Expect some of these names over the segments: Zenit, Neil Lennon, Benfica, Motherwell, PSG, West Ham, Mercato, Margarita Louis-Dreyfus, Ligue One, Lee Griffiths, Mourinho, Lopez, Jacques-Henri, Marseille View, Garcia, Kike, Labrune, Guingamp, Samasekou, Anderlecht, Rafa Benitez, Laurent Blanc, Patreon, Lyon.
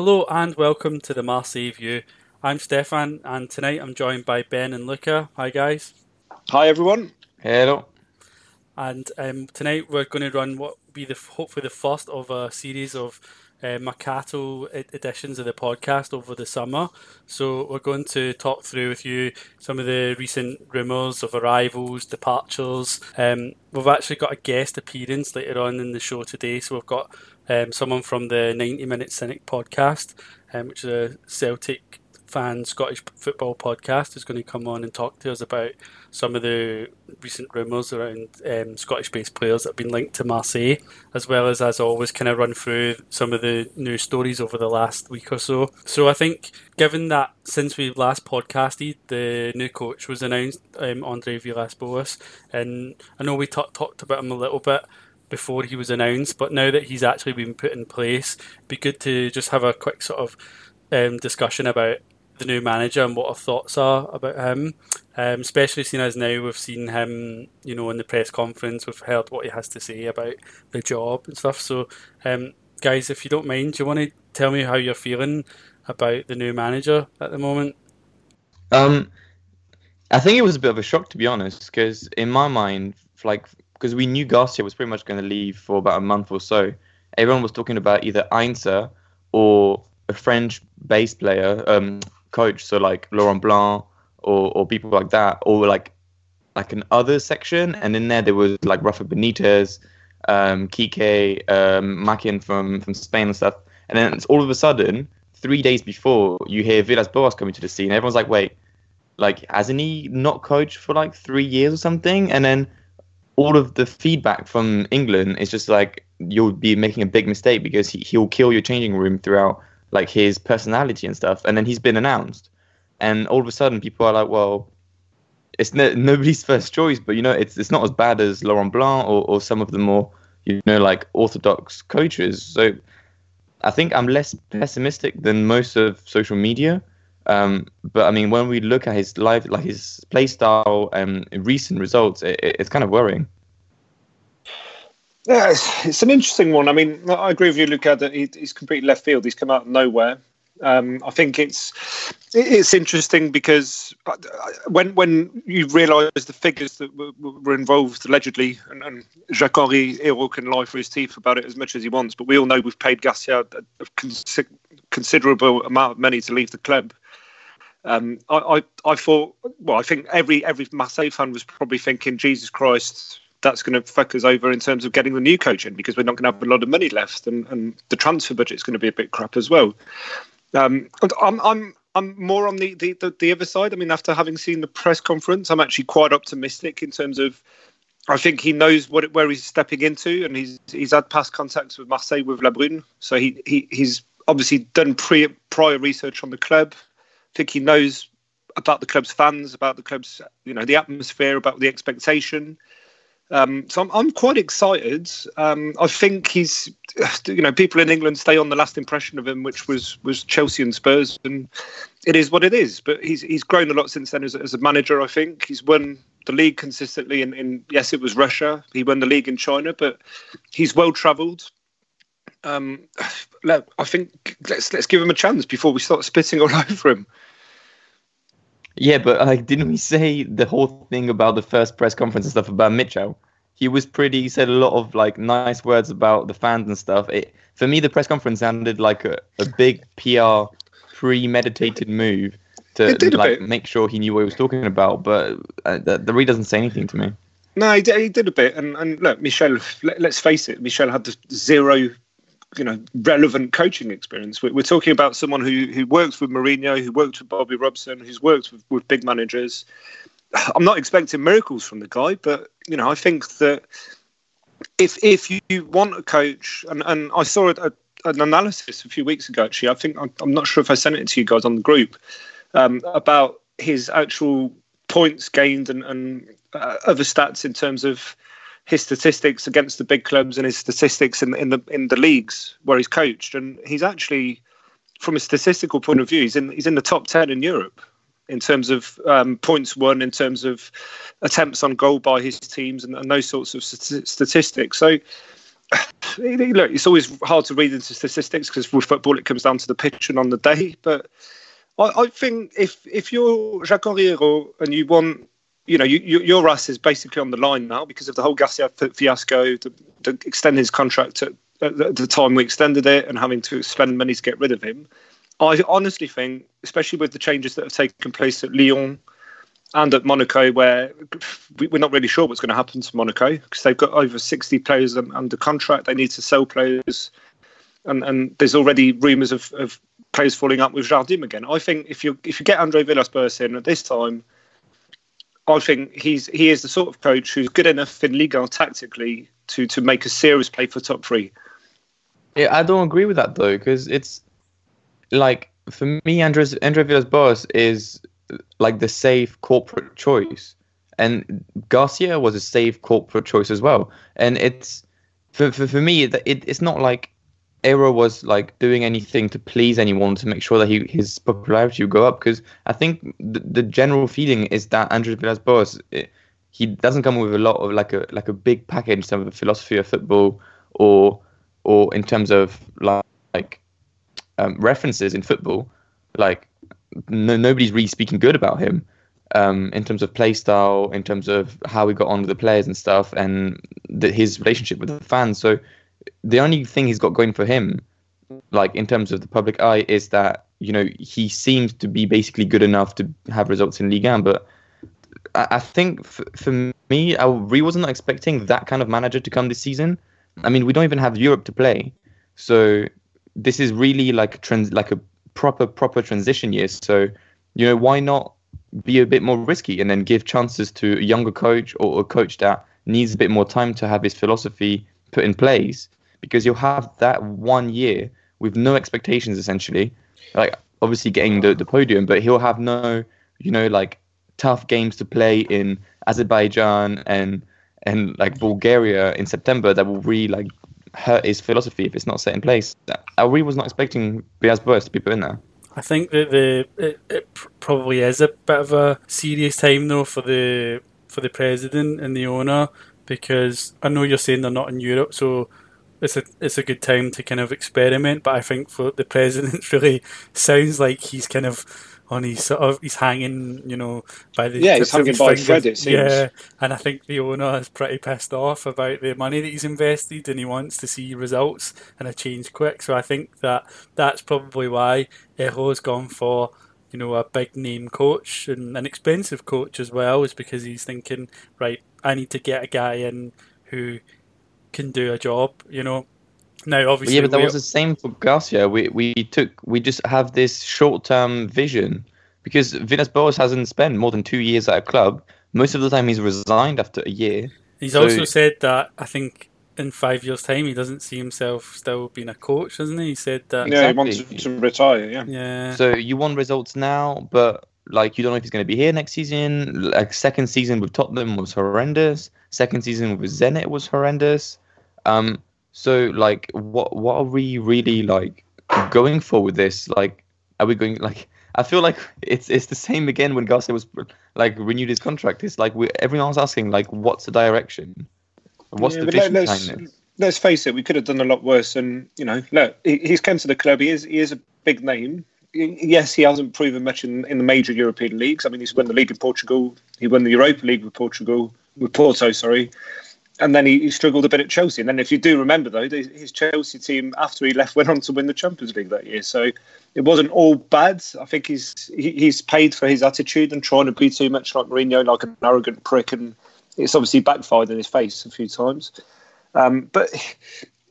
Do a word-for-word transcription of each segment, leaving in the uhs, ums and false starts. Hello and welcome to the Marseille View. I'm Stefan and tonight I'm joined by Ben and Luca. Hi guys. Hi everyone. Hello. And um, tonight we're going to run what will be the hopefully the first of a series of uh, Mercato ed- editions of the podcast over the summer. So we're going to talk through with you some of the recent rumours of arrivals, departures. Um, we've actually got a guest appearance later on in the show today, so we've got Um, someone from the ninety Minute Cynic podcast, um, which is a Celtic fan Scottish football podcast, who's going to come on and talk to us about some of the recent rumours around um, Scottish-based players that have been linked to Marseille, as well as, as always, kind of run through some of the news stories over the last week or so. So I think, given that since we last podcasted, the new coach was announced, um, Andre Villas-Boas, and I know we t- talked about him a little bit before he was announced, but now that he's actually been put in place, it'd be good to just have a quick sort of um, discussion about the new manager and what our thoughts are about him, um, especially seeing as now we've seen him, you know, in the press conference, we've heard what he has to say about the job and stuff. So, um, guys, if you don't mind, do you want to tell me how you're feeling about the new manager at the moment? Um, I think it was a bit of a shock, to be honest, because in my mind, like, because we knew Garcia was pretty much going to leave for about a month or so. Everyone was talking about either Einser or a French-based player, um, coach, so like Laurent Blanc or or people like that, or like like an other section. And in there, there was like Rafa Benitez, um, Kike, um, Makin from, from Spain and stuff. And then it's all of a sudden, three days before, you hear Villas-Boas coming to the scene. Everyone's like, wait, like, hasn't he not coached for like three years or something? And then all of the feedback from England is just like, you'll be making a big mistake because he, he'll kill your changing room throughout like his personality and stuff. And then he's been announced. And all of a sudden people are like, well, it's no, nobody's first choice, but you know, it's it's not as bad as Laurent Blanc or, or some of the more, you know, like orthodox coaches. So I think I'm less pessimistic than most of social media. Um, but I mean, when we look at his life, like his play style and recent results, it, it, it's kind of worrying. Yeah, it's, it's an interesting one. I mean, I agree with you, Luca, that he, he's completely left field. He's come out of nowhere. Um, I think it's it's interesting because when when you realise the figures that were, were involved allegedly, and, and Jacques-Henri, Eyraud can lie for his teeth about it as much as he wants, but we all know we've paid Garcia a consi- considerable amount of money to leave the club. Um, I, I I thought, well, I think every every Marseille fan was probably thinking, Jesus Christ, that's going to fuck us over in terms of getting the new coach in because we're not going to have a lot of money left, and, and the transfer budget is going to be a bit crap as well. Um, I'm I'm I'm more on the, the, the, the other side. I mean, after having seen the press conference, I'm actually quite optimistic in terms of, I think he knows what where he's stepping into, and he's he's had past contacts with Marseille with Labrune, so he, he he's obviously done pre, prior research on the club. I think he knows about the club's fans, about the club's, you know, the atmosphere, about the expectation. Um, so I'm, I'm quite excited. Um, I think he's, you know, people in England stay on the last impression of him, which was was Chelsea and Spurs, and it is what it is. But he's he's grown a lot since then as, as a manager. I think he's won the league consistently. In, in yes, it was Russia. He won the league in China, but he's well travelled. Um, I think let's let's give him a chance before we start spitting all over him. Yeah, but like, didn't we say the whole thing about the first press conference and stuff about Mitchell? He was pretty. He said a lot of like nice words about the fans and stuff. It, for me, the press conference sounded like a, a big P R premeditated move to like make sure he knew what he was talking about. But uh, the, the read doesn't say anything to me. No, he did, he did a bit. And, and look, Michel. Let, let's face it, Michel had the zero, you know, relevant coaching experience. We're, we're talking about someone who who works with Mourinho, who worked with Bobby Robson, who's worked with, with big managers. I'm not expecting miracles from the guy, but you know, I think that if if you want a coach, and, and I saw a, an analysis a few weeks ago. Actually, I think I'm, I'm not sure if I sent it to you guys on the group um, about his actual points gained and, and uh, other stats in terms of his statistics against the big clubs and his statistics in, in the in the leagues where he's coached, and he's actually, from a statistical point of view, he's in he's in the top ten in Europe in terms of um, points won, in terms of attempts on goal by his teams, and, and those sorts of st- statistics. So look, it's always hard to read into statistics because with football it comes down to the pitch and on the day. But I, I think if if you're Jacques-Henri and you want, you know, you, you, your ass is basically on the line now because of the whole Garcia fiasco, to, to extend his contract at, at the time we extended it and having to spend money to get rid of him. I honestly think, especially with the changes that have taken place at Lyon and at Monaco, where we're not really sure what's going to happen to Monaco because they've got over sixty players under contract. They need to sell players. And, and there's already rumours of, of players falling out with Jardim again. I think if you if you get Andre Villas-Boas in at this time, I think he's he is the sort of coach who's good enough in Ligue one tactically to, to make a serious play for top three. Yeah, I don't agree with that, though, because it's... Like, for me, Andres, Andre Villas-Boas is like the safe corporate choice. And Garcia was a safe corporate choice as well. And it's, for for, for me, it, it's not like Eyraud was like doing anything to please anyone to make sure that he, his popularity would go up. Because I think the, the general feeling is that Andre Villas-Boas, it, he doesn't come with a lot of like a like a big package in terms of philosophy of football or or in terms of like, like Um, references in football. Like no, nobody's really speaking good about him um, in terms of play style, in terms of how he got on with the players and stuff, and the, his relationship with the fans. So the only thing he's got going for him, like in terms of the public eye, is that, you know, he seems to be basically good enough to have results in Ligue one. But I, I think f- for me, I really wasn't expecting that kind of manager to come this season. I mean, we don't even have Europe to play, so. This is really like a trans- like a proper proper transition year. So, you know, why not be a bit more risky and then give chances to a younger coach or a coach that needs a bit more time to have his philosophy put in place? Because you'll have that one year with no expectations, essentially. Like, obviously getting the, the podium, but he'll have no, you know, like tough games to play in Azerbaijan and and like Bulgaria in September that will really like hurt his philosophy if it's not set in place. I really was not expecting Villas-Boas to be put in there. I think that the it, it probably is a bit of a serious time though for the for the president and the owner, because I know you're saying they're not in Europe, so it's a it's a good time to kind of experiment. But I think for the president, really sounds like he's kind of on his sort of he's hanging, you know, by the yeah, he's hanging by thread, it seems. Yeah, and I think the owner is pretty pissed off about the money that he's invested, and he wants to see results and a change quick. So I think that that's probably why Eyraud's gone for, you know, a big name coach and an expensive coach as well, is because he's thinking, right, I need to get a guy in who can do a job, you know. No, obviously. Yeah, but that was the same for Garcia. We we took we just have this short term vision because Villas-Boas hasn't spent more than two years at a club. Most of the time, he's resigned after a year. He's so, also said that I think in five years' time, he doesn't see himself still being a coach, hasn't he? He said that. Yeah, exactly. He wants to retire. Yeah. Yeah. So you want results now, but like you don't know if he's going to be here next season. Like second season with Tottenham was horrendous. Second season with Zenit was horrendous. Um. So, like, what what are we really, like, going for with this? Like, are we going, like, I feel like it's it's the same again when Garcia was, like, renewed his contract. It's like, we, everyone's asking, like, what's the direction? What's yeah, the vision let, let's, behind this? Let's face it, we could have done a lot worse. And, you know, look, he, he's come to the club. He is, he is a big name. Yes, he hasn't proven much in, in the major European leagues. I mean, he's won the league in Portugal. He won the Europa League with Portugal, with Porto, sorry. And then he, he struggled a bit at Chelsea. And then if you do remember, though, the, his Chelsea team, after he left, went on to win the Champions League that year. So it wasn't all bad. I think he's he, he's paid for his attitude and trying to be too much like Mourinho, like an arrogant prick. And it's obviously backfired in his face a few times. Um, but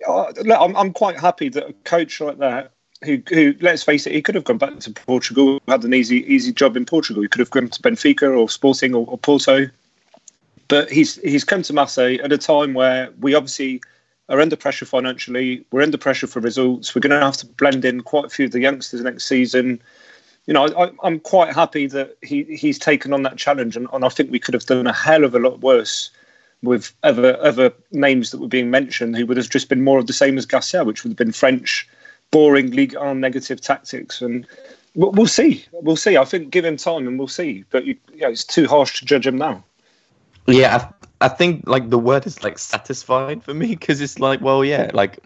uh, look, I'm, I'm quite happy that a coach like that, who, who, let's face it, he could have gone back to Portugal, had an easy easy job in Portugal. He could have gone to Benfica or Sporting or, or Porto. But he's he's come to Marseille at a time where we obviously are under pressure financially. We're under pressure for results. We're going to have to blend in quite a few of the youngsters next season. You know, I, I'm quite happy that he, he's taken on that challenge. And, and I think we could have done a hell of a lot worse with other, other names that were being mentioned who would have just been more of the same as Garcia, which would have been French, boring, Ligue one negative tactics. And we'll, we'll see. We'll see. I think give him time and we'll see. But you, you know, it's too harsh to judge him now. Yeah, I think like the word is like satisfied for me, because it's like, well, yeah, like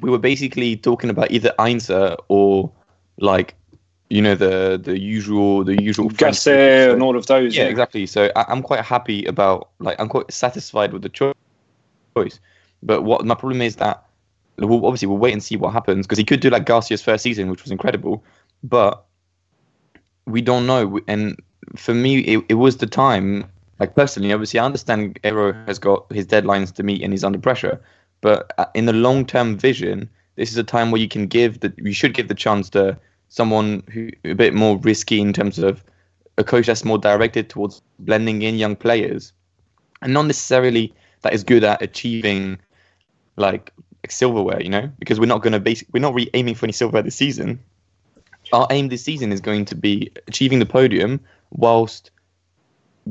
we were basically talking about either Einser or like, you know, the the usual the usual Garcia and all of those. Yeah, yeah. Exactly. So I, I'm quite happy about like I'm quite satisfied with the choice. But what my problem is that we'll, obviously we'll wait and see what happens, because he could do like Garcia's first season, which was incredible, but we don't know. And for me, it, it was the time. Like personally, obviously, I understand Eyraud has got his deadlines to meet and he's under pressure. But in the long-term vision, this is a time where you can give the, you should give the chance to someone who a bit more risky in terms of a coach that's more directed towards blending in young players, and not necessarily that is good at achieving like, like silverware, you know, because we're not going to base, we're not really aiming for any silverware this season. Our aim this season is going to be achieving the podium whilst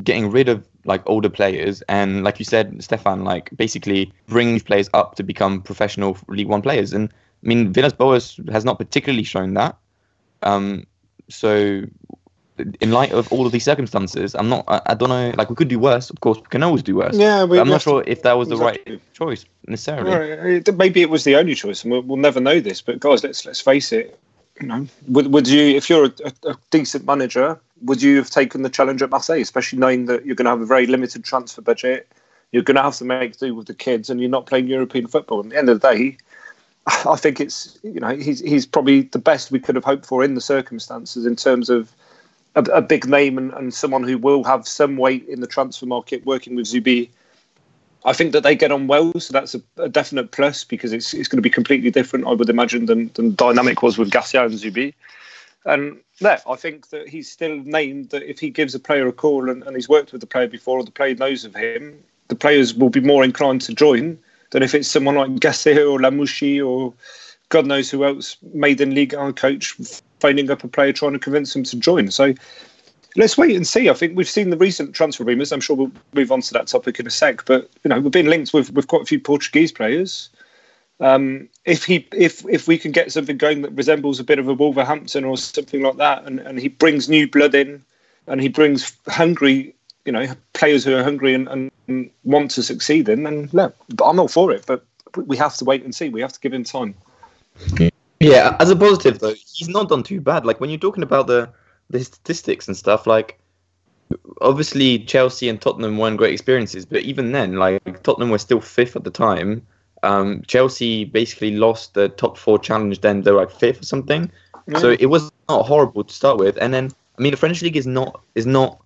getting rid of like older players, and like you said, Stefan, like basically bring these players up to become professional League One players. And I mean, Villas-Boas has not particularly shown that. Um, so in light of all of these circumstances, I'm not, I, I don't know, like we could do worse, of course, we can always do worse. Yeah, but I'm not sure if that was the exactly. right choice necessarily. No, maybe it was the only choice, and we'll, we'll never know this, but guys, let's, let's face it. You know, would would you, if you're a, a decent manager, would you have taken the challenge at Marseille, especially knowing that you're going to have a very limited transfer budget, you're going to have to make do with the kids, and you're not playing European football? And at the end of the day, I think it's, you know, he's he's probably the best we could have hoped for in the circumstances in terms of a, a big name and, and someone who will have some weight in the transfer market. Working with Zubi, I think that they get on well, so that's a, a definite plus, because it's it's going to be completely different, I would imagine, than than dynamic was with Garcia and Zubi. And yeah, I think that he's still named that if he gives a player a call and, and he's worked with the player before, or the player knows of him, the players will be more inclined to join than if it's someone like Garcia or Lamouchi or God knows who else, made in Ligue one coach, phoning up a player trying to convince him to join. So let's wait and see. I think we've seen the recent transfer rumours. I'm sure we'll move on to that topic in a sec. But you know, we've been linked with with quite a few Portuguese players. Um, if he, if if we can get something going that resembles a bit of a Wolverhampton or something like that, and, and he brings new blood in, and he brings hungry, you know, players who are hungry and, and, and want to succeed in, then yeah, I'm all for it. But we have to wait and see. We have to give him time. Yeah, as a positive though, he's not done too bad. Like when you're talking about the. the statistics and stuff, like obviously Chelsea and Tottenham weren't great experiences, but even then, like Tottenham were still fifth at the time. Um, Chelsea basically lost the top four challenge, then they were like fifth or something. Yeah. So it was not horrible to start with. And then, I mean, the French league is not is not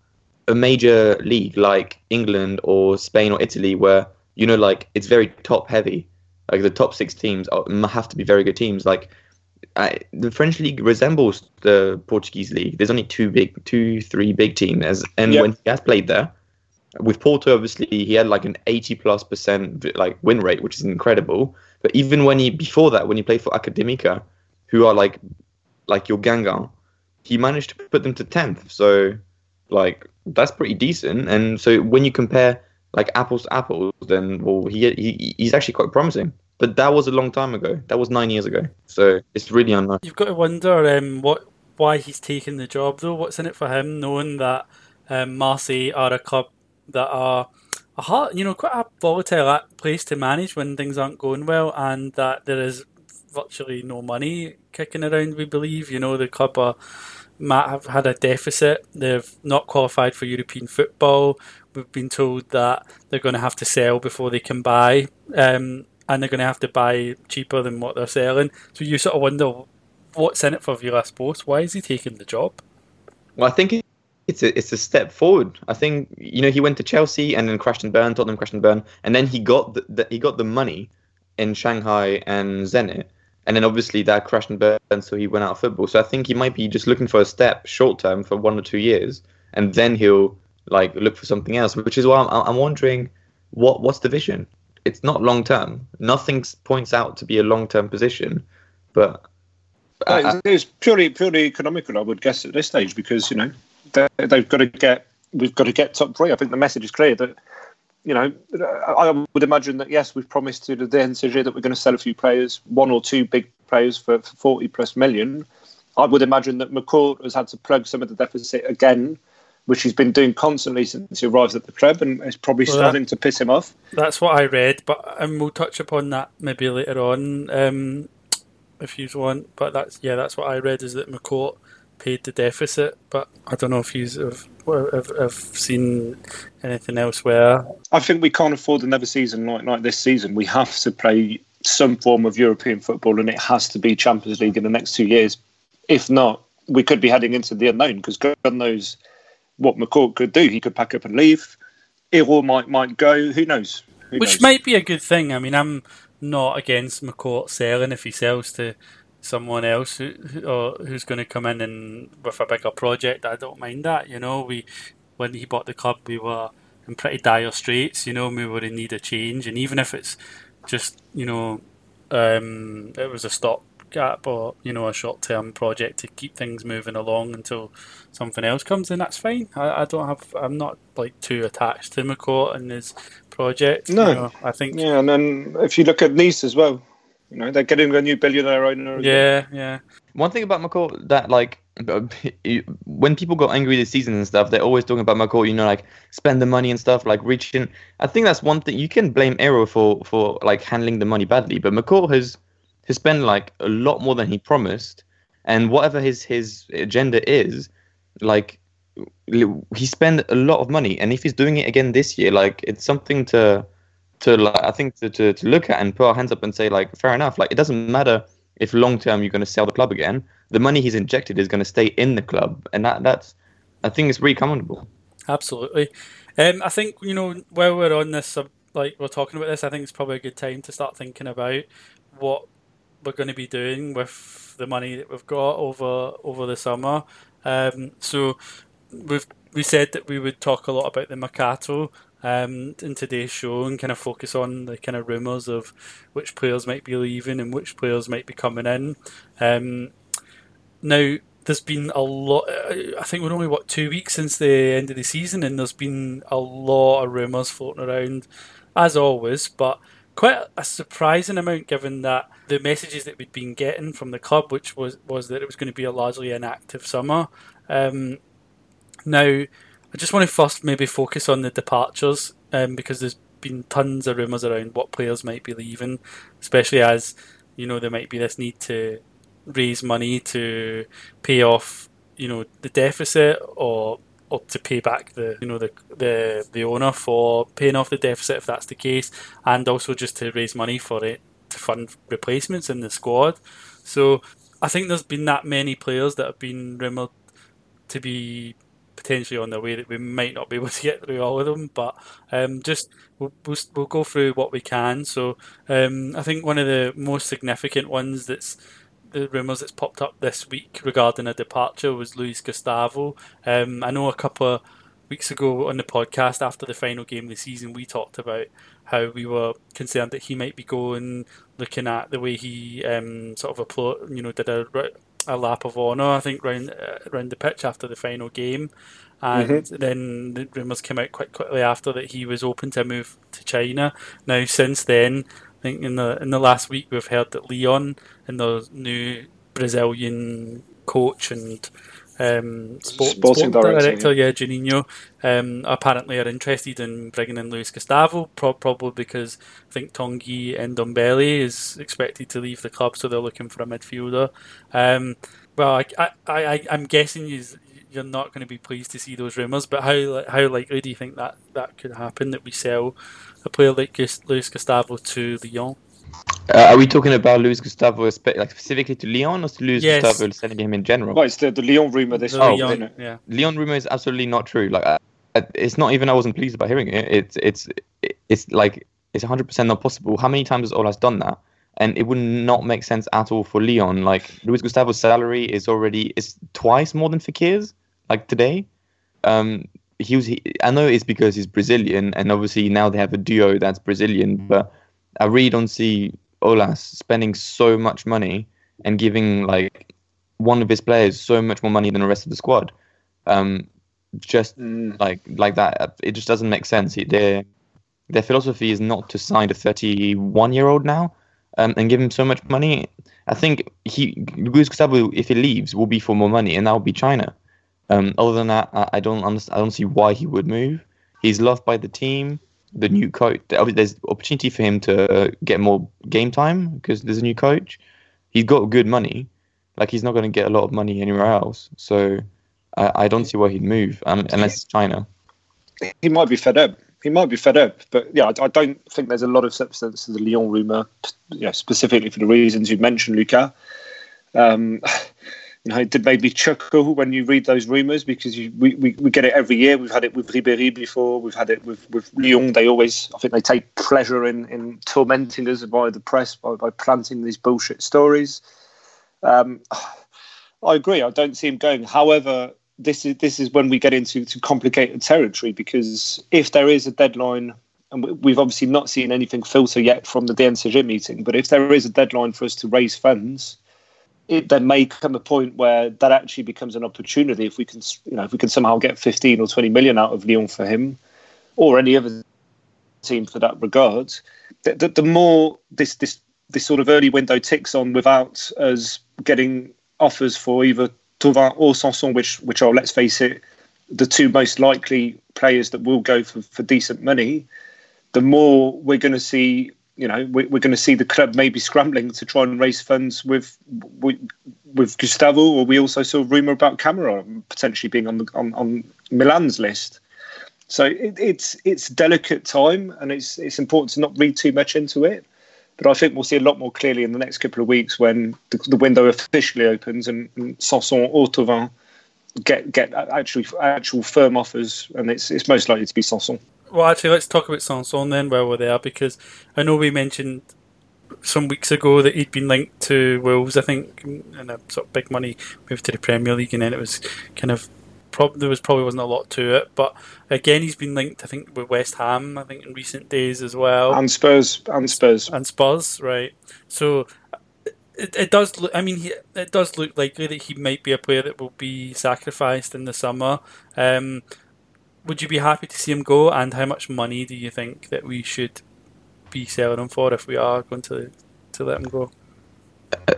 a major league like England or Spain or Italy, where you know, like it's very top heavy. Like the top six teams are, have to be very good teams. Like. I, the French league resembles the Portuguese league. There's only two big, two, three big teams. As, and yep. When he has played there, with Porto, obviously, he had like an eighty plus percent like win rate, which is incredible. But even when he, before that, when he played for Académica, who are like, like your Guingamp, he managed to put them to tenth. So like, that's pretty decent. And so when you compare like apples to apples, then well, he, he he's actually quite promising. But that was a long time ago. That was nine years ago. So it's really unlikely. You've got to wonder um, what why he's taking the job, though. What's in it for him, knowing that um, Marseille are a club that are a hard, you know, quite a volatile place to manage when things aren't going well, and that there is virtually no money kicking around, we believe. You know, the club are, might have had a deficit. They've not qualified for European football. We've been told that they're going to have to sell before they can buy. Um And they're going to have to buy cheaper than what they're selling. So you sort of wonder, what's in it for Villas-Boas? Why is he taking the job? Well, I think it's a, it's a step forward. I think, you know, he went to Chelsea and then crashed and burned, Tottenham crashed and burned. And then he got the, the, he got the money in Shanghai and Zenit. And then obviously that crashed and burned, so he went out of football. So I think he might be just looking for a step short term for one or two years. And then he'll, like, look for something else, which is why I'm, I'm wondering, what what's the vision? It's not long term. Nothing points out to be a long term position, but uh, it's purely purely economical, I would guess, at this stage, because you know they've got to get we've got to get top three. I think the message is clear that you know I would imagine that yes, we've promised to the D N C G that we're going to sell a few players, one or two big players for, for forty plus million. I would imagine that McCourt has had to plug some of the deficit again which he's been doing constantly since he arrived at the club, and it's probably well, starting that, to piss him off. That's what I read, but and we'll touch upon that maybe later on um, if you want. But that's yeah, that's what I read, is that McCourt paid the deficit, but I don't know if you've if, if, if seen anything elsewhere. I think we can't afford another season like, like this season. We have to play some form of European football, and it has to be Champions League in the next two years. If not, we could be heading into the unknown, because God knows what McCourt could do. He could pack up and leave. Eyraud might might go. Who knows? Who Which knows? Might be a good thing. I mean, I'm not against McCourt selling if he sells to someone else who, or who's going to come in and with a bigger project. I don't mind that. You know, we when he bought the club, we were in pretty dire straits. You know, we were in need of change, and even if it's just, you know, um, it was a stopgap or, you know, a short-term project to keep things moving along until something else comes, then that's fine. I, I don't have, I'm not like too attached to McCourt and his project. No, you know, I think. Yeah, and then if you look at Nice as well, you know, they're getting a new billionaire owner. Yeah, yeah. One thing about McCourt that, like, when people got angry this season and stuff, they're always talking about McCourt, you know, like, spend the money and stuff, like, reaching. I think that's one thing. You can blame Eyraud for, for like, handling the money badly, but McCourt has, has spent, like, a lot more than he promised, and whatever his, his agenda is, like, he spent a lot of money, and if he's doing it again this year, like, it's something to... To like, I think to, to, to look at and put our hands up and say, like, fair enough. Like, it doesn't matter if long term you're going to sell the club again. The money he's injected is going to stay in the club, and that that's I think it's really commendable. Absolutely. Um, I think, you know, while we're on this, like we're talking about this, I think it's probably a good time to start thinking about what we're going to be doing with the money that we've got over over the summer. Um, so we've we said that we would talk a lot about the Mercato Um, in today's show, and kind of focus on the kind of rumours of which players might be leaving and which players might be coming in. Um, now, there's been a lot, I think we're only, what, two weeks since the end of the season, and there's been a lot of rumours floating around, as always, but quite a surprising amount, given that the messages that we'd been getting from the club, which was, was that it was going to be a largely inactive summer. Um, now, I just want to first maybe focus on the departures, um, because there's been tons of rumours around what players might be leaving, especially as, you know, there might be this need to raise money to pay off, you know, the deficit, or or to pay back the, you know, the the, the owner for paying off the deficit if that's the case, and also just to raise money for it to fund replacements in the squad. So I think there's been that many players that have been rumoured to be potentially on their way that we might not be able to get through all of them, but um, just we'll, we'll, we'll go through what we can. So um, I think one of the most significant ones that's the rumours that's popped up this week regarding a departure was Luis Gustavo. Um, I know a couple of weeks ago on the podcast after the final game of the season, we talked about how we were concerned that he might be going, looking at the way he um, sort of applaud, you know, did a a lap of honour, I think, round uh, round the pitch after the final game, and mm-hmm. then the rumours came out quite quickly after that he was open to move to China. Now, since then, I think in the in the last week we've heard that Lyon and the new Brazilian coach and um, sport, sporting, sporting director, director, yeah, Juninho, um, apparently are interested in bringing in Luis Gustavo, pro- probably because I think Tanguy Ndombele is expected to leave the club, so they're looking for a midfielder. Um, well, I, I, I, I'm guessing you're not going to be pleased to see those rumours, but how how likely do you think that, that could happen, that we sell a player like Luis Gustavo to Lyon? Uh, are we talking about Luis Gustavo, like specifically to Lyon, or to Luis yes. Gustavo sending him in general? Well, it's the, the Lyon rumor. This oh, Lyon, yeah. Lyon rumor is absolutely not true. Like, I, it's not even I wasn't pleased about hearing it. It's it's it's like it's one hundred percent not possible. How many times has Aulas done that? And it would not make sense at all for Lyon. Like, Luis Gustavo's salary is already is twice more than Fekir's. Like today, um, he was. He, I know it's because he's Brazilian, and obviously now they have a duo that's Brazilian, but I really don't see Aulas spending so much money and giving like one of his players so much more money than the rest of the squad. Um, just mm. like like that, it just doesn't make sense. It, their their philosophy is not to sign a thirty-one-year-old now um, and give him so much money. I think he Luis Gustavo, if he leaves, will be for more money, and that will be China. Um, other than that, I, I don't understand. I don't see why he would move. He's loved by the team. The new coach. There's opportunity for him to get more game time because there's a new coach. He's got good money. Like, he's not going to get a lot of money anywhere else. So I, I don't see why he'd move um, unless it's China. He might be fed up. He might be fed up. But yeah, I, I don't think there's a lot of substance to the Lyon rumour, you know, specifically for the reasons you mentioned, Luca. Um, you know, it did make me chuckle when you read those rumours because you, we, we, we get it every year. We've had it with Ribéry before. We've had it with, with Lyon. They always, I think they take pleasure in, in tormenting us by the press, by, by planting these bullshit stories. Um, I agree. I don't see him going. However, this is this is when we get into to complicated territory, because if there is a deadline, and we've obviously not seen anything filter yet from the D N C G meeting, but if there is a deadline for us to raise funds, it, there may come a point where that actually becomes an opportunity. If we can, you know, if we can somehow get fifteen or twenty million out of Lyon for him, or any other team for that regard, the, the, the more this this this sort of early window ticks on without us getting offers for either Tovan or Sanson, which which are, let's face it, the two most likely players that will go for, for decent money, the more we're going to see, you know, we're, we're going to see the club maybe scrambling to try and raise funds with with, with Gustavo, or we also saw a rumour about Camara potentially being on the on, on Milan's list. So it, it's it's delicate time, and it's it's important to not read too much into it. But I think we'll see a lot more clearly in the next couple of weeks when the, the window officially opens and, and Sanson or Tovan get get actually actual firm offers, and it's it's most likely to be Sanson. Well, actually, let's talk about Sanson then while we're there, because I know we mentioned some weeks ago that he'd been linked to Wolves, I think, and a sort of big money move to the Premier League, and then it was kind of prob- there was probably wasn't a lot to it. But again, he's been linked, I think, with West Ham, I think, in recent days as well. And Spurs. And Spurs. And Spurs, right. So it, it does look, I mean, he, it does look likely that he might be a player that will be sacrificed in the summer. Um, would you be happy to see him go? And how much money do you think that we should be selling him for if we are going to to let him go?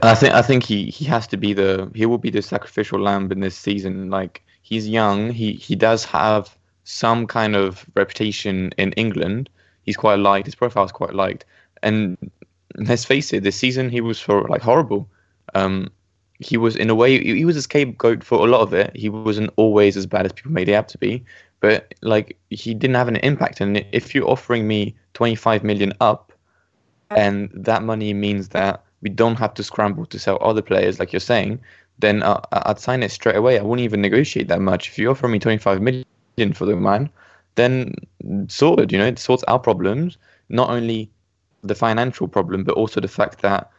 I think I think he, he has to be the, he will be the sacrificial lamb in this season. Like, he's young. He, he does have some kind of reputation in England. He's quite liked. His profile is quite liked. And let's face it, this season he was for like horrible. Um, he was in a way he was a scapegoat for a lot of it. He wasn't always as bad as people made it out to be, but like he didn't have an impact. And if you're offering me twenty-five million up, and that money means that we don't have to scramble to sell other players, like you're saying, then I, I'd sign it straight away. I wouldn't even negotiate that much. If you offer me twenty-five million. For the man, then sorted, you know, it sorts our problems, not only the financial problem, but also the fact that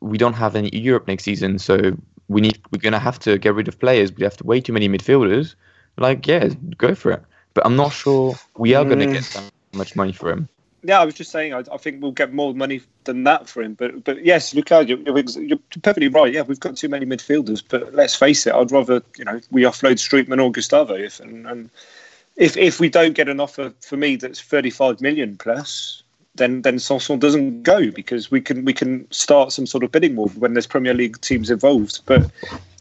we don't have any Europe next season, so we need we're gonna have to get rid of players. We have to way too many midfielders. Like, yeah, go for it. But I'm not sure we are mm. gonna get that much money for him. Yeah, I was just saying, I, I think we'll get more money than that for him. But but yes, Luca, you're, you're perfectly right. Yeah, we've got too many midfielders. But let's face it, I'd rather, you know, we offload Strootman or Gustavo. If, and, and if if we don't get an offer for me that's thirty-five million plus, then then Sanson doesn't go, because we can we can start some sort of bidding war when there's Premier League teams involved. But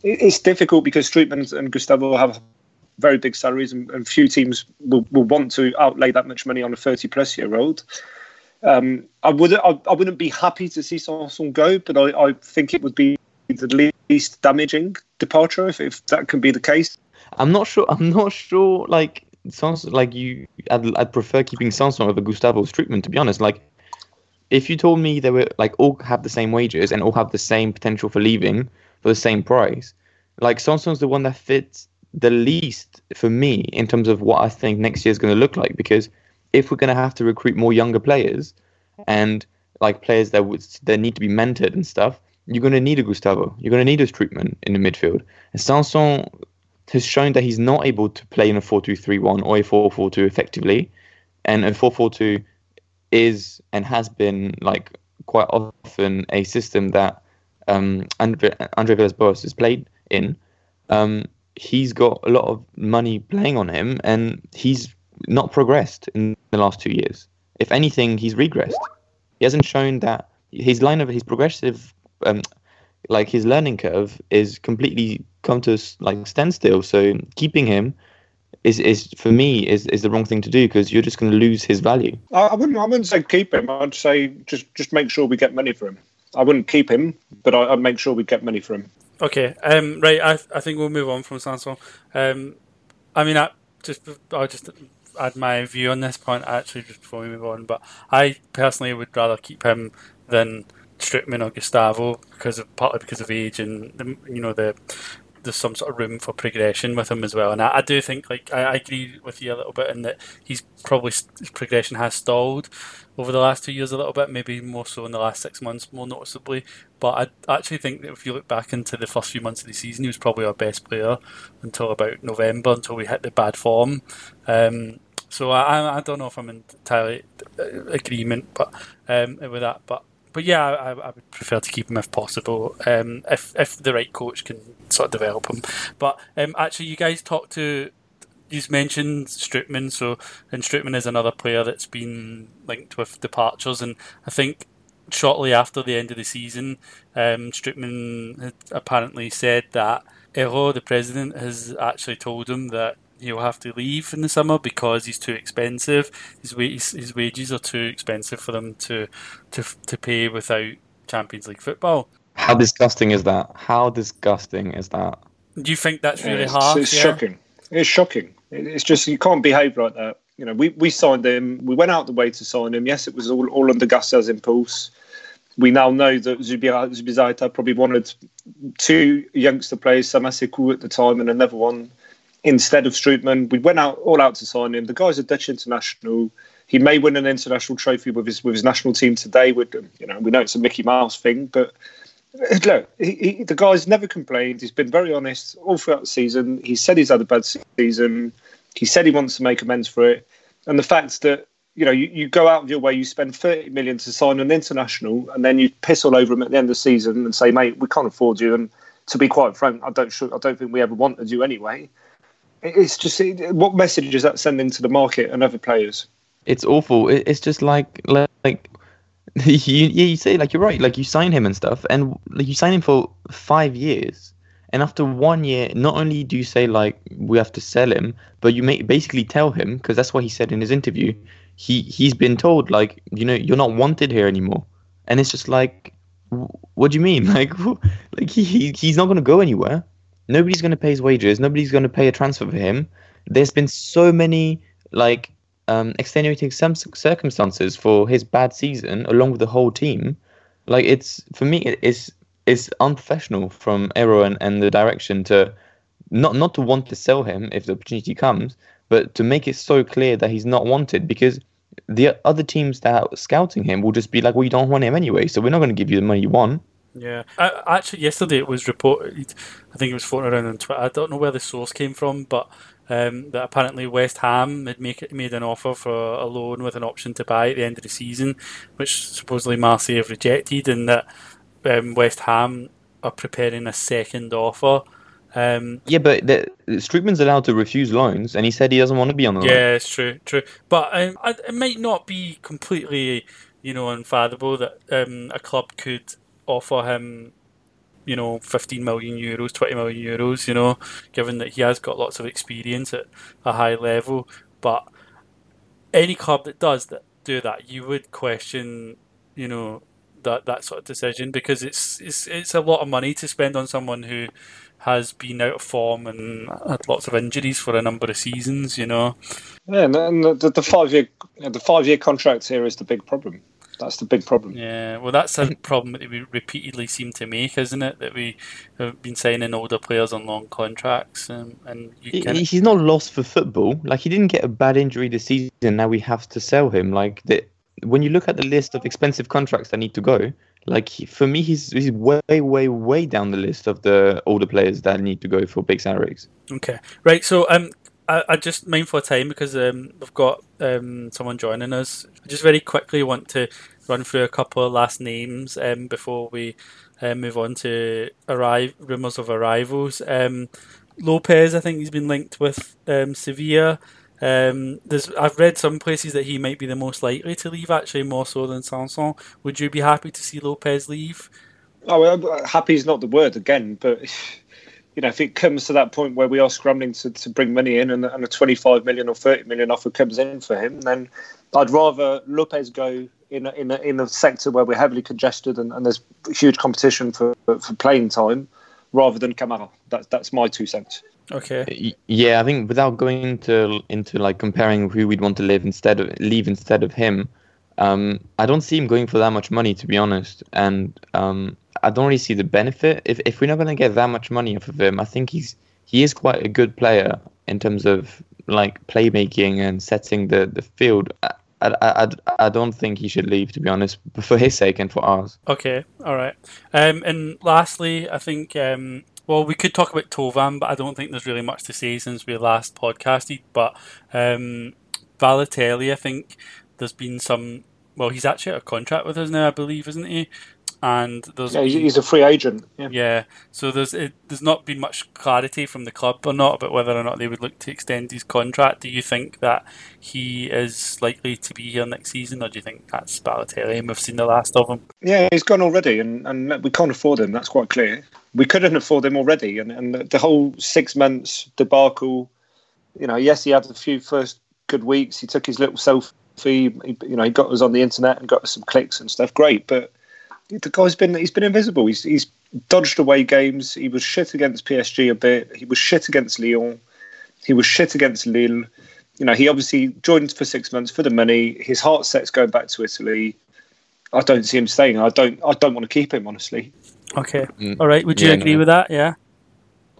it, it's difficult because Strootman and Gustavo have very big salaries, and, and few teams will, will want to outlay that much money on a thirty-plus-year-old. Um, I wouldn't I, I wouldn't be happy to see Sanson go, but I, I think it would be the least damaging departure if, if that can be the case. I'm not sure. I'm not sure. Like Sanson, like you, I'd, I'd prefer keeping Sanson over Gustavo's treatment. To be honest, like if you told me they were like all have the same wages and all have the same potential for leaving for the same price, like Sanson's the one that fits the least for me in terms of what I think next year is going to look like, because if we're going to have to recruit more younger players and like players that would that need to be mentored and stuff, you're going to need a Gustavo, you're going to need a Strootman in the midfield. And Sanson has shown that he's not able to play in a four two three one or a four four two effectively, and a four four two is and has been like quite often a system that um, Andre, Andre Villas-Boas has played in. Um, he's got a lot of money playing on him, and he's not progressed in the last two years. If anything, he's regressed. He hasn't shown that his line of his progressive um, like his learning curve is completely come to a, like standstill. So keeping him is, is for me is, is the wrong thing to do, because you're just going to lose his value. I wouldn't. I wouldn't say keep him. I'd say just just make sure we get money for him. I wouldn't keep him, but I, I'd make sure we get money for him. Okay. Um. Right. I I think we'll move on from Sanson. Um. I mean, I just I just. add my view on this point actually just before we move on, but I personally would rather keep him than Strootman or Gustavo, because of, partly because of age and the, you know the there's some sort of room for progression with him as well. And I, I do think, like, I, I agree with you a little bit in that he's probably his progression has stalled over the last two years a little bit, maybe more so in the last six months more noticeably. But I actually think that if you look back into the first few months of the season, he was probably our best player until about November, until we hit the bad form. Um, So I I don't know if I'm entirely in agreement, but um, with that, but but yeah, I, I would prefer to keep him if possible, um, if if the right coach can sort of develop him. But um, actually, you guys talked to, you mentioned Strootman, so and Strootman is another player that's been linked with departures, and I think shortly after the end of the season, um, Strootman had apparently said that Eyraud, the president, has actually told him that he'll have to leave in the summer because he's too expensive. His wages, his wages are too expensive for them to, to to pay without Champions League football. How disgusting is that? How disgusting is that? Do you think that's really yeah, it's, harsh? It's yeah? shocking. It's shocking. It's just, you can't behave like that. You know, we, we signed him. We went out the way to sign him. Yes, it was all, all under Garcia's impulse. We now know that Zubi, Zubi probably wanted two youngster players, Samasekou at the time and another one, instead of Strootman. We went out all out to sign him. The guy's a Dutch international. He may win an international trophy with his with his national team today. With you know, we know it's a Mickey Mouse thing, but look, he, he, the guy's never complained. He's been very honest all throughout the season. He said he's had a bad season. He said he wants to make amends for it. And the fact that you know you, you go out of your way, you spend thirty million to sign an international, and then you piss all over him at the end of the season and say, "Mate, we can't afford you." And to be quite frank, I don't I don't think we ever wanted you anyway. It's just, what message is that sending to the market and other players? It's awful. It's just like, like, like you, yeah, you say, like, you're right. Like, you sign him and stuff, and like, you sign him for five years. And after one year, not only do you say, like, we have to sell him, but you may basically tell him, because that's what he said in his interview. He, he's been told, like, you know, you're not wanted here anymore. And it's just like, what do you mean? Like, like he, he he's not going to go anywhere. Nobody's going to pay his wages. Nobody's going to pay a transfer for him. There's been so many like um, extenuating some circumstances for his bad season, along with the whole team. Like, it's, for me, it's it's unprofessional from Eyraud and, and the direction to not not to want to sell him if the opportunity comes, but to make it so clear that he's not wanted, because the other teams that are scouting him will just be like, well, you don't want him anyway, so we're not going to give you the money you want. Yeah, I, actually, yesterday it was reported, I think it was floating around on Twitter, I don't know where the source came from, but um, that apparently West Ham had make, made an offer for a loan with an option to buy at the end of the season, which supposedly Marseille have rejected, and that um, West Ham are preparing a second offer. Um, yeah, but the, Strootman's allowed to refuse loans, and he said he doesn't want to be on the loan. Yeah, it's true, true. But um, I, it might not be completely, you know, unfathomable that um, a club could offer him, you know, fifteen million euros, twenty million euros, you know, given that he has got lots of experience at a high level. But any club that does that do that, you would question, you know, that that sort of decision, because it's it's it's a lot of money to spend on someone who has been out of form and had lots of injuries for a number of seasons, you know. Yeah, and the, the five year the five year contract here is the big problem. That's the big problem. Yeah, well, that's a problem that we repeatedly seem to make, isn't it? That we have been signing older players on long contracts. Um, and you he, can... He's not lost for football. Like, he didn't get a bad injury this season. Now we have to sell him. Like, the, when you look at the list of expensive contracts that need to go, like, he, for me, he's, he's way, way, way down the list of the older players that need to go for big salaries. Okay, right. So, um, I, I just mindful of time because um, we've got um, someone joining us. I just very quickly want to run through a couple of last names um, before we uh, move on to arrive rumours of arrivals. Um, Lopez, I think he's been linked with um, Sevilla. Um, there's, I've read some places that he might be the most likely to leave, actually, more so than Sanson. Would you be happy to see Lopez leave? Oh, happy is not the word again, but you know, if it comes to that point where we are scrambling to, to bring money in, and, and a twenty-five million or thirty million offer comes in for him, then I'd rather Lopez go in a, in a, in a sector where we're heavily congested and, and there's huge competition for for playing time, rather than Camara. That's that's my two cents. Okay. Yeah, I think without going into into like comparing who we'd want to live instead of leave instead of him, um, I don't see him going for that much money, to be honest, and um. I don't really see the benefit. If if we're not going to get that much money off of him, I think he's he is quite a good player in terms of like playmaking and setting the, the field. I, I, I, I don't think he should leave, to be honest, for his sake and for ours. Okay, all right. Um, and lastly, I think, um, well, we could talk about Tovan, but I don't think there's really much to say since we last podcasted. But um, Balotelli, I think there's been some... Well, he's actually out of contract with us now, I believe, isn't he? And there's yeah, he's a free agent. Yeah, yeah. So there's it, there's not been much clarity from the club or not about whether or not they would look to extend his contract. Do you think that he is likely to be here next season, or do you think that's Balotelli and we've seen the last of him? Yeah, he's gone already, and, and we can't afford him. That's quite clear. We couldn't afford him already, and and the whole six months debacle. You know, yes, he had a few first good weeks. He took his little selfie. He, you know, he got us on the internet and got us some clicks and stuff. Great, but. The guy's been he's been invisible. He's he's dodged away games. He was shit against P S G a bit. He was shit against Lyon. He was shit against Lille. You know, he obviously joined for six months for the money. His heart set's going back to Italy. I don't see him staying. I don't I don't want to keep him, honestly. Okay. All right. Would you yeah, agree no. with that? Yeah.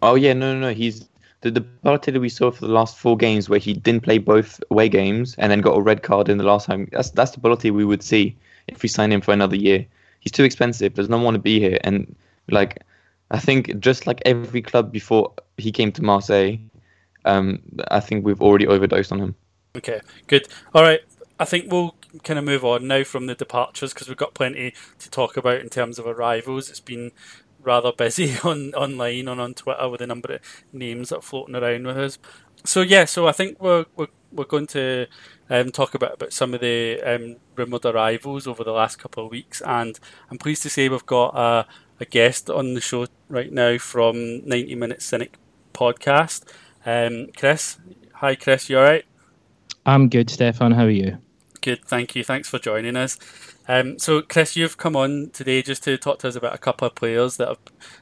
Oh yeah, no, no, no. He's the the Balotelli we saw for the last four games where he didn't play both away games and then got a red card in the last time. That's that's the Balotelli we would see if we sign him for another year. He's too expensive, does not want to be here. And like, I think just like every club before he came to Marseille, um, I think we've already overdosed on him. Okay, good. All right. I think we'll kind of move on now from the departures because we've got plenty to talk about in terms of arrivals. It's been rather busy on online and on Twitter with a number of names that are floating around with us. So, yeah, so I think we're we're, we're going to... Um, talk about, about some of the um, rumoured arrivals over the last couple of weeks, and I'm pleased to say we've got a, a guest on the show right now from ninety minute cynic podcast. Um, Chris, hi Chris, you alright? I'm good, Stefan, how are you? Good, thank you, thanks for joining us. Um, so Chris, you've come on today just to talk to us about a couple of players that are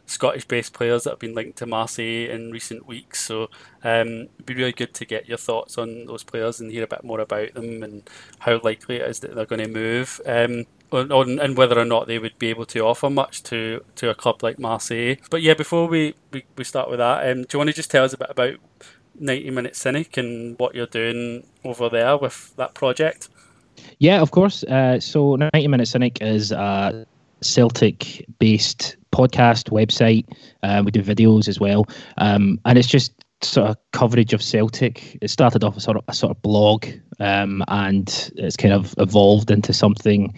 Scottish-based players that have been linked to Marseille in recent weeks. So um, it'd be really good to get your thoughts on those players and hear a bit more about them and how likely it is that they're going to move, um, on, on, and whether or not they would be able to offer much to, to a club like Marseille. But yeah, before we, we, we start with that, um, do you want to just tell us a bit about ninety minute cynic and what you're doing over there with that project? Yeah, of course. Uh, so ninety minute cynic is a Celtic-based podcast, website. Uh, we do videos as well. Um, and it's just sort of coverage of Celtic. It started off as sort of a sort of blog, um, and it's kind of evolved into something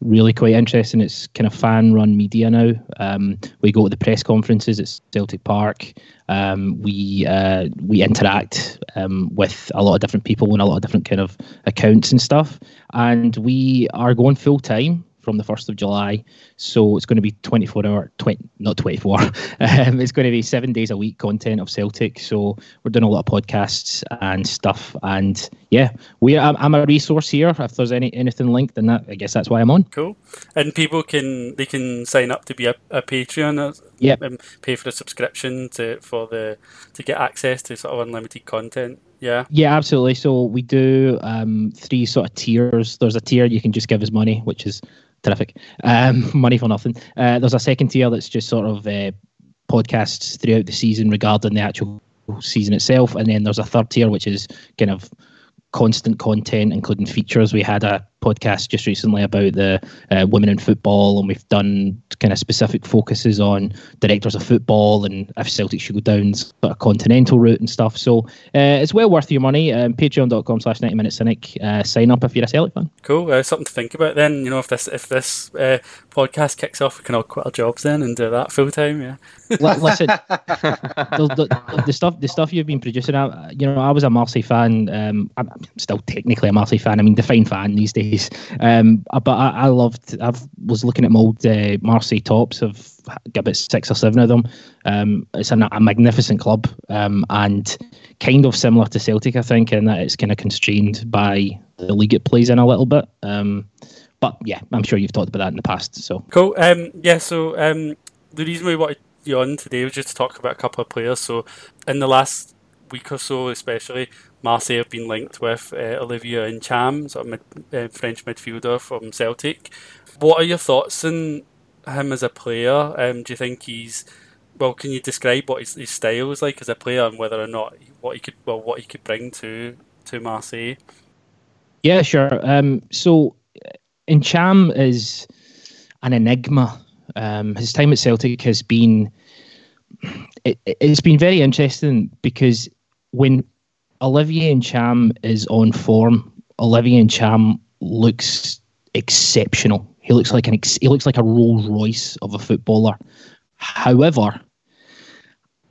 really quite interesting. It's kind of fan-run media now. Um, we go to the press conferences at Celtic Park. Um, we uh, we interact um, with a lot of different people and a lot of different kind of accounts and stuff. And we are going full-time from the first of July. So it's going to be twenty-four hour, twenty, not twenty-four. um, it's going to be seven days a week content of Celtic. So we're doing a lot of podcasts and stuff. And yeah, we I'm, I'm a resource here. If there's any anything linked, then that, I guess that's why I'm on. Cool. And people can, they can sign up to be a, a Patreon. Yeah. And pay for a subscription to, for the, to get access to sort of unlimited content. Yeah. Yeah, absolutely. So we do um, three sort of tiers. There's a tier you can just give us money, which is terrific. Um, money for nothing. Uh, there's a second tier that's just sort of uh, podcasts throughout the season regarding the actual season itself. And then there's a third tier, which is kind of constant content, including features. We had a podcast just recently about the uh, women in football, and we've done kind of specific focuses on directors of football and if Celtic should go down sort of continental route and stuff. So uh, it's well worth your money. Um, Patreon.com slash ninety minute cynic. Uh, sign up if you're a Celtic fan. Cool. Uh, something to think about then. You know, if this if this uh, podcast kicks off, we can all quit our jobs then and do that full time. Yeah. L- listen, the, the, the stuff the stuff you've been producing. I, you know, I was a Marseille fan. Um, I'm still technically a Marseille fan. I mean, defined fan these days. days. Um, but I, I loved. I was looking at my old uh, Marseille tops. I've got about six or seven of them. Um, it's a, a magnificent club, um, and kind of similar to Celtic, I think, in that it's kind of constrained by the league it plays in a little bit. Um, but yeah, I'm sure you've talked about that in the past. So cool. Um, yeah. So um, the reason we wanted you on today was just to talk about a couple of players. So in the last week or so, especially, Marseille have been linked with uh, Olivier Ntcham, sort of mid, uh, French midfielder from Celtic. What are your thoughts on him as a player? Um, do you think he's well? Can you describe what his, his style is like as a player, and whether or not what he could well what he could bring to to Marseille? Yeah, sure. Um, so Ntcham is an enigma. Um, his time at Celtic has been it, it's been very interesting because when Olivier Ntcham is on form, Olivier Ntcham looks exceptional. He looks like an ex- he looks like a Rolls Royce of a footballer. However,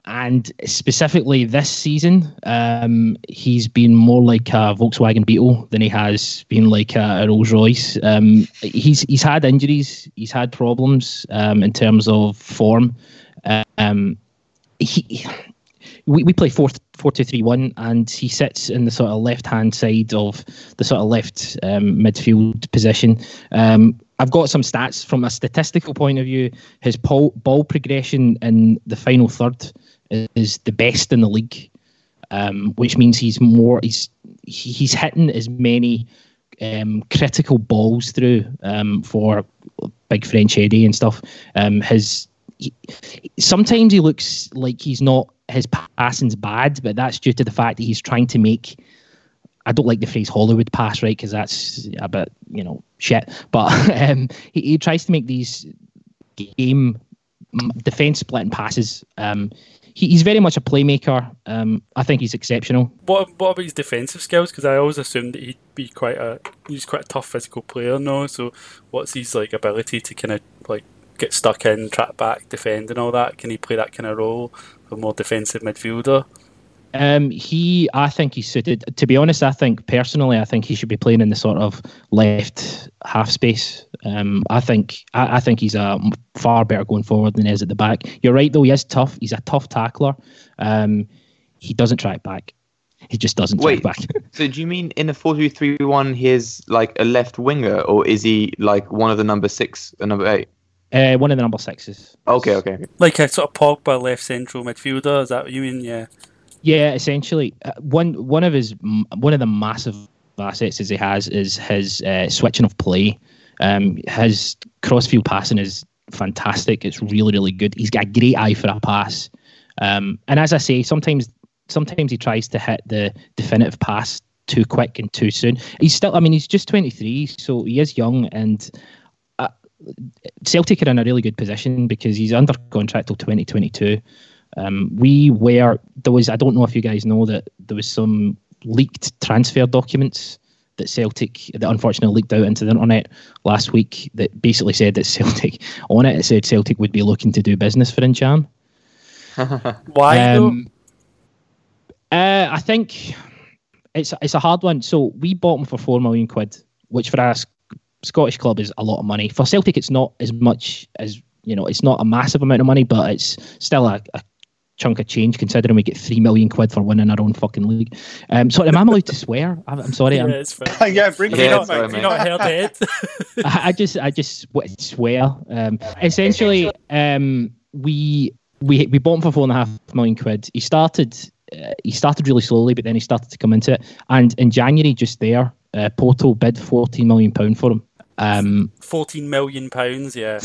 and specifically this season, um, he's been more like a Volkswagen Beetle than he has been like a, a Rolls Royce. Um, he's he's had injuries, he's had problems um, in terms of form. Um, he. We we play four two three one, and he sits in the sort of left-hand side of the sort of left um, midfield position. Um, I've got some stats from a statistical point of view. His ball, ball progression in the final third is the best in the league, um, which means he's more he's he's hitting as many um, critical balls through um, for big French Eddie and stuff. Um, his he, sometimes he looks like he's not. His passing's bad, but that's due to the fact that he's trying to make. I don't like the phrase Hollywood pass, right? Because that's a bit, you know, shit. But um, he, he tries to make these game defense splitting passes. Um, he, he's very much a playmaker. Um, I think he's exceptional. What What about his defensive skills? Because I always assumed that he'd be quite a he's quite a tough physical player now. So what's his like ability to kind of like get stuck in, trap back, defend, and all that? Can he play that kind of role? A more defensive midfielder? Um, he, I think he's suited. To be honest, I think personally, I think he should be playing in the sort of left half space. Um, I think, I, I think he's a far better going forward than he is at the back. You're right, though. He is tough. He's a tough tackler. Um, he doesn't track back. He just doesn't Wait, track back. So, do you mean in a four two three one, he is like a left winger, or is he like one of the number six, a number eight? Uh, one of the number sixes. Okay, okay. Like a sort of Pogba left central midfielder, is that what you mean? Yeah. Yeah, essentially. Uh, one one of his one of the massive assets he has is his uh, switching of play. Um, his crossfield passing is fantastic. It's really, really good. He's got a great eye for a pass. Um, and as I say, sometimes sometimes he tries to hit the definitive pass too quick and too soon. He's still, I mean, he's just twenty-three, so he is young, and Celtic are in a really good position because he's under contract till twenty twenty-two. Um, we were there was I don't know if you guys know that there was some leaked transfer documents that Celtic that unfortunately leaked out into the internet last week that basically said that Celtic on it it said Celtic would be looking to do business for Ntcham. Why? Um, uh, I think it's it's a hard one. So we bought him for four million quid, which for us. Scottish club is a lot of money. For Celtic, it's not as much as, you know, it's not a massive amount of money, but it's still a, a chunk of change considering we get three million quid for winning our own fucking league. Um, so am I allowed to swear? I'm, I'm sorry. Yeah, I'm, it's fine. Yeah, bring yeah, it up. You're not held head. I, I just, I just swear. Um, essentially, um, we we we bought him for four and a half million quid. He started, uh, he started really slowly, but then he started to come into it. And in January, just there, uh, Porto bid fourteen million pounds for him. Um, fourteen million pounds, yeah.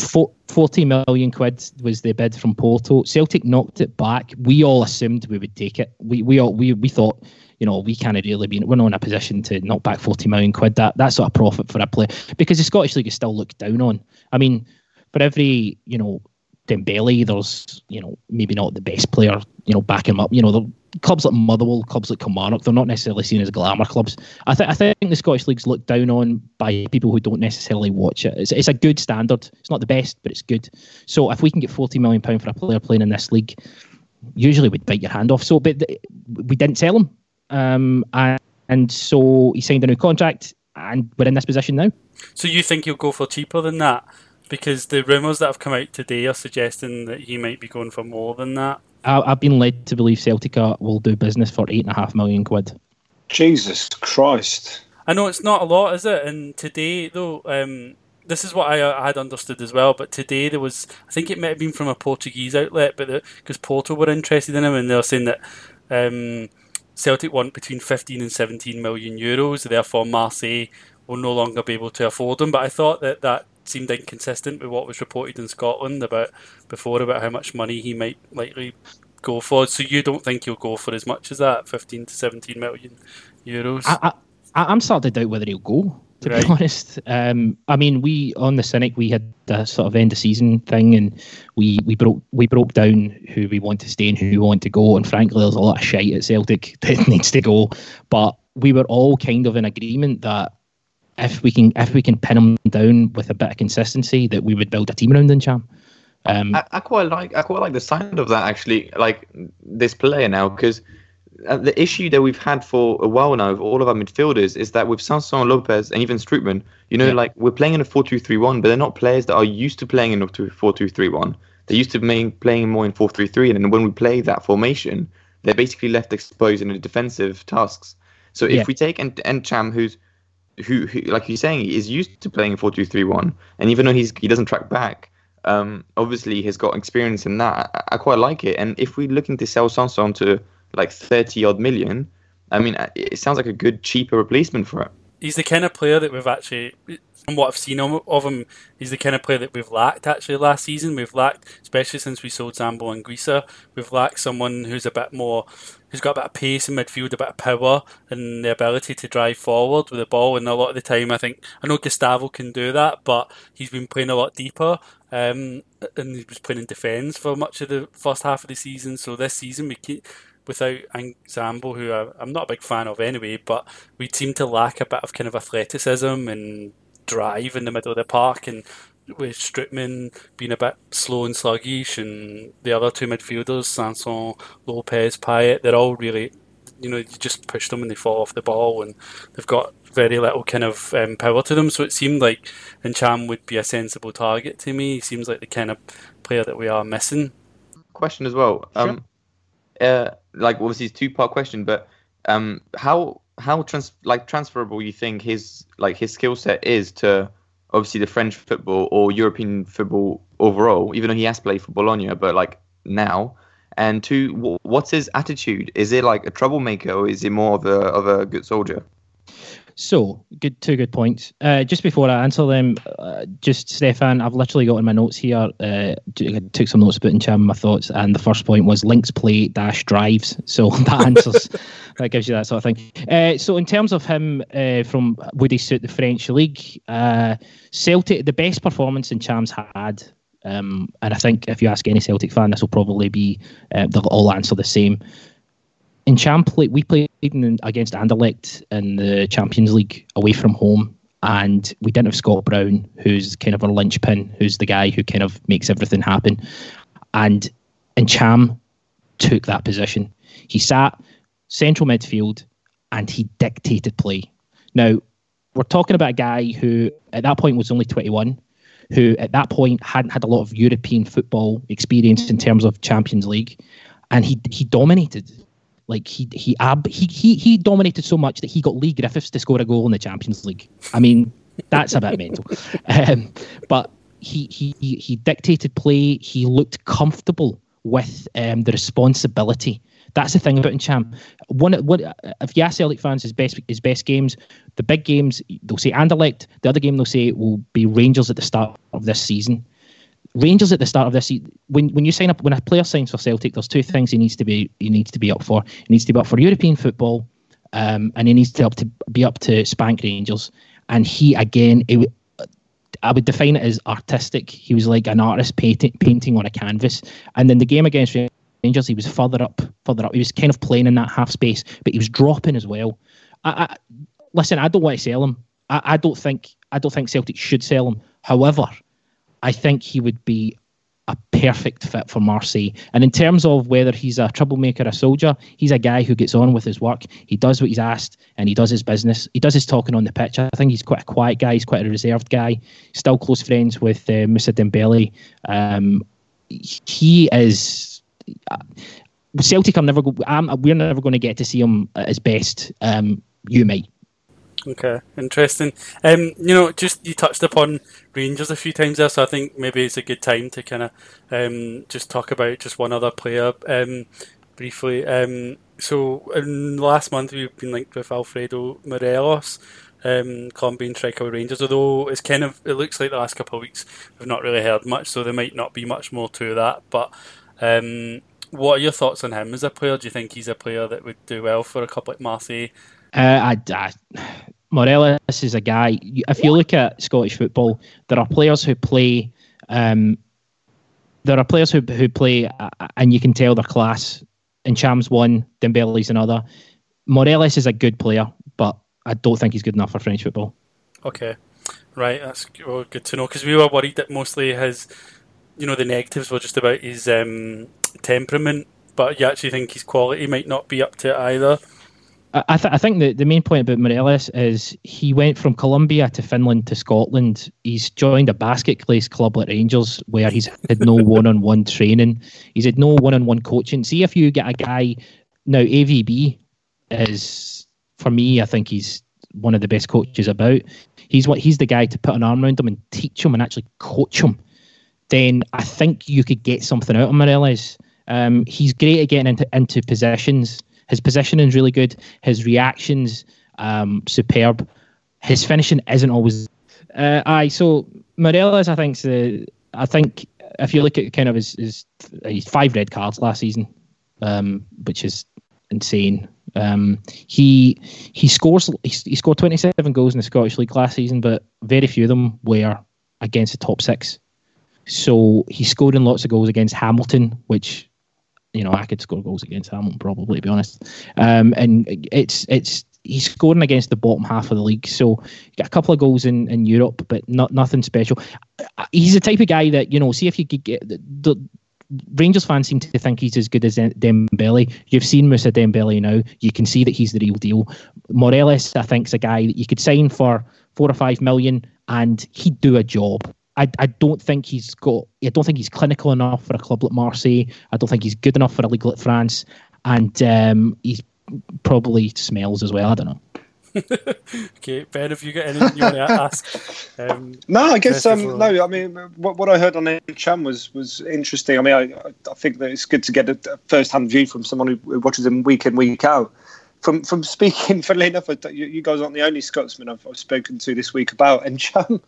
forty million quid was the bid from Porto. Celtic knocked it back. We all assumed we would take it. We we all, we we thought, you know, we can't really be. We're not in a position to knock back forty million quid. That that's sort of profit for a player because the Scottish League is still looked down on. I mean, for every you know Dembele, there's you know maybe not the best player, you know, back him up. You know, the clubs like Motherwell, clubs like Kilmarnock, they're not necessarily seen as glamour clubs. I, th- I think the Scottish League's looked down on by people who don't necessarily watch it. It's, it's a good standard. It's not the best, but it's good. So if we can get forty million pounds for a player playing in this league, usually we'd bite your hand off. So, but th- we didn't sell him. Um, and, and so he signed a new contract. and we're in this position now. So you think he'll go for cheaper than that? Because the rumours that have come out today are suggesting that he might be going for more than that. I, I've been led to believe Celtic will do business for eight and a half million quid. Jesus Christ. I know it's not a lot, is it? And today, though, um, this is what I, I had understood as well, but today there was, I think it might have been from a Portuguese outlet, but because Porto were interested in him, and they were saying that um, Celtic want between fifteen and seventeen million euros, therefore Marseille will no longer be able to afford him. But I thought that that seemed inconsistent with what was reported in Scotland about before about how much money he might likely go for. So you don't think he'll go for as much as that, fifteen to seventeen million euros? I, I, I'm starting to doubt whether he'll go, to right. be honest. Um, I mean, we on the Cynic, we had the sort of end of season thing, and we, we broke we broke down who we want to stay and who we want to go. And frankly, there's a lot of shite at Celtic that needs to go. But we were all kind of in agreement that if we can if we can pin him down with a bit of consistency, that we would build a team around Ntcham. Um, I, I quite like I quite like the sound of that actually, like this player now, because the issue that we've had for a while now with all of our midfielders is that with Sanson, Lopez, and even Strootman, you know, yeah. like we're playing in a four two three one, but they're not players that are used to playing in a four two three one. They're used to main, playing more in four three three, and then when we play that formation, they're basically left exposed in the defensive tasks. So if yeah. we take Ntcham, who's who, who, like you're saying, is used to playing in four two three one, and even though he's he doesn't track back, um, obviously he's got experience in that. I, I quite like it, and if we're looking to sell Sanson to like thirty odd million, I mean, it sounds like a good cheaper replacement for it. He's the kind of player that we've actually, from what I've seen of him, he's the kind of player that we've lacked actually last season. We've lacked, especially since we sold Zambo and Grisa, we've lacked someone who's a bit more, who's got a bit of pace in midfield, a bit of power, and the ability to drive forward with the ball. And a lot of the time, I think, I know Gustavo can do that, but he's been playing a lot deeper. Um, and he was playing in defence for much of the first half of the season. So this season, we keep... without Zambo, who I'm not a big fan of anyway, but we seem to lack a bit of kind of athleticism and drive in the middle of the park, and with Strootman being a bit slow and sluggish, and the other two midfielders, Sanson, Lopez, Payet, they're all really, you know, you just push them and they fall off the ball, and they've got very little kind of um, power to them. So it seemed like Ntcham would be a sensible target to me. He seems like the kind of player that we are missing. Question as well. Sure. Um, uh, Like obviously, it's a two-part question, but um, how how trans- like transferable you think his like his skill set is to obviously the French football or European football overall? Even though he has played for Bologna, but like now, and two, w- what's his attitude? Is it like a troublemaker, or is he more of a of a good soldier? So, good two good points. Uh, just before I answer them, uh, just Stefan, I've literally got in my notes here, uh, I took some notes about Ntcham, my thoughts, and the first point was links play dash drives. So that answers, that gives you that sort of thing. Uh, so in terms of him, uh, from would he suit the French league, uh, Celtic, the best performance Ntcham's had, um, and I think if you ask any Celtic fan, this will probably be, uh, they'll all answer the same. Ntcham play, we played in, against Anderlecht in the Champions League away from home, and we didn't have Scott Brown, who's kind of our linchpin, who's the guy who kind of makes everything happen. And Ntcham took that position. He sat central midfield and he dictated play. Now, we're talking about a guy who at that point was only twenty-one, who at that point hadn't had a lot of European football experience in terms of Champions League, and he he dominated. Like he he ab he, he he dominated so much that he got Lee Griffiths to score a goal in the Champions League. I mean, that's a bit mental. Um, but he he he dictated play. He looked comfortable with um, the responsibility. That's the thing about Ntcham. One, what if you ask Celtic fans his best his best games, the big games, they'll say Anderlecht. The other game they'll say will be Rangers at the start of this season. Rangers at the start of this, when when you sign up, when a player signs for Celtic, there's two things he needs to be he needs to be up for. He needs to be up for European football, um, and he needs to, up to be up to spank Rangers. And he again, it, I would define it as artistic. He was like an artist painting painting on a canvas. And then the game against Rangers, he was further up, further up. He was kind of playing in that half space, but he was dropping as well. I, I, listen, I don't want to sell him. I, I don't think I don't think Celtic should sell him. However, I think he would be a perfect fit for Marseille. And in terms of whether he's a troublemaker, a soldier, he's a guy who gets on with his work. He does what he's asked and he does his business. He does his talking on the pitch. I think he's quite a quiet guy. He's quite a reserved guy. Still close friends with uh, Moussa Dembele. Um, he is... Uh, Celtic, I'm never go- I'm, we're never going to get to see him at his best. Um, you might. Okay, interesting. Um, you know, just you touched upon Rangers a few times there, so I think maybe it's a good time to kind of um, just talk about just one other player um, briefly. Um, so in last month we've been linked with Alfredo Morelos, um, Colombian striker with Rangers, although it's kind of, it looks like the last couple of weeks we've not really heard much, so there might not be much more to that, but... Um, what are your thoughts on him as a player? Do you think he's a player that would do well for a club like Marseille? Uh, I, I, Morelos is a guy, if you look at Scottish football, there are players who play, um, there are players who who play uh, and you can tell their class. Ntcham's one, Dembele's another. Morelos is a good player, but I don't think he's good enough for French football. Okay, right, that's well, good to know, because we were worried that mostly his, you know, the negatives were just about his... Um, temperament, but you actually think his quality might not be up to it either. I, th- I think the, the main point about Morelos is he went from Colombia to Finland to Scotland. He's joined a basket case club like Rangers where he's had no one-on-one training. He's had no one-on-one coaching. See if you get a guy... Now, A V B is, for me, I think he's one of the best coaches about. He's what he's the guy to put an arm around him and teach him and actually coach him. Then I think you could get something out of Morelos. Um, he's great at getting into, into positions. His positioning's really good. His reaction's um, superb. His finishing isn't always. Uh, aye, so Morelos, I think, the, I think if you look at kind of his, his, his five red cards last season, um, which is insane. Um, he he scores. He, he scored twenty-seven goals in the Scottish League last season, but very few of them were against the top six. So he's scoring lots of goals against Hamilton, which, you know, I could score goals against Hamilton probably, to be honest. Um, and it's it's he's scoring against the bottom half of the league. So you got a couple of goals in, in Europe, but not nothing special. He's the type of guy that, you know, see if you could get... The, the Rangers fans seem to think he's as good as Dembele. You've seen Moussa Dembele now. You can see that he's the real deal. Morelos, I think, is a guy that you could sign for four or five million and he'd do a job. I, I don't think he's got. I don't think he's clinical enough for a club like Marseille. I don't think he's good enough for a league like France, and um, he probably smells as well. I don't know. Okay, Ben, have you got anything you want to ask? Um, no, I guess um, no. I mean, what, what I heard on Ntcham was was interesting. I mean, I I think that it's good to get a first-hand view from someone who watches him week in, week out. From from speaking, funnily enough, you, you guys aren't the only Scotsman I've, I've spoken to this week about Ntcham.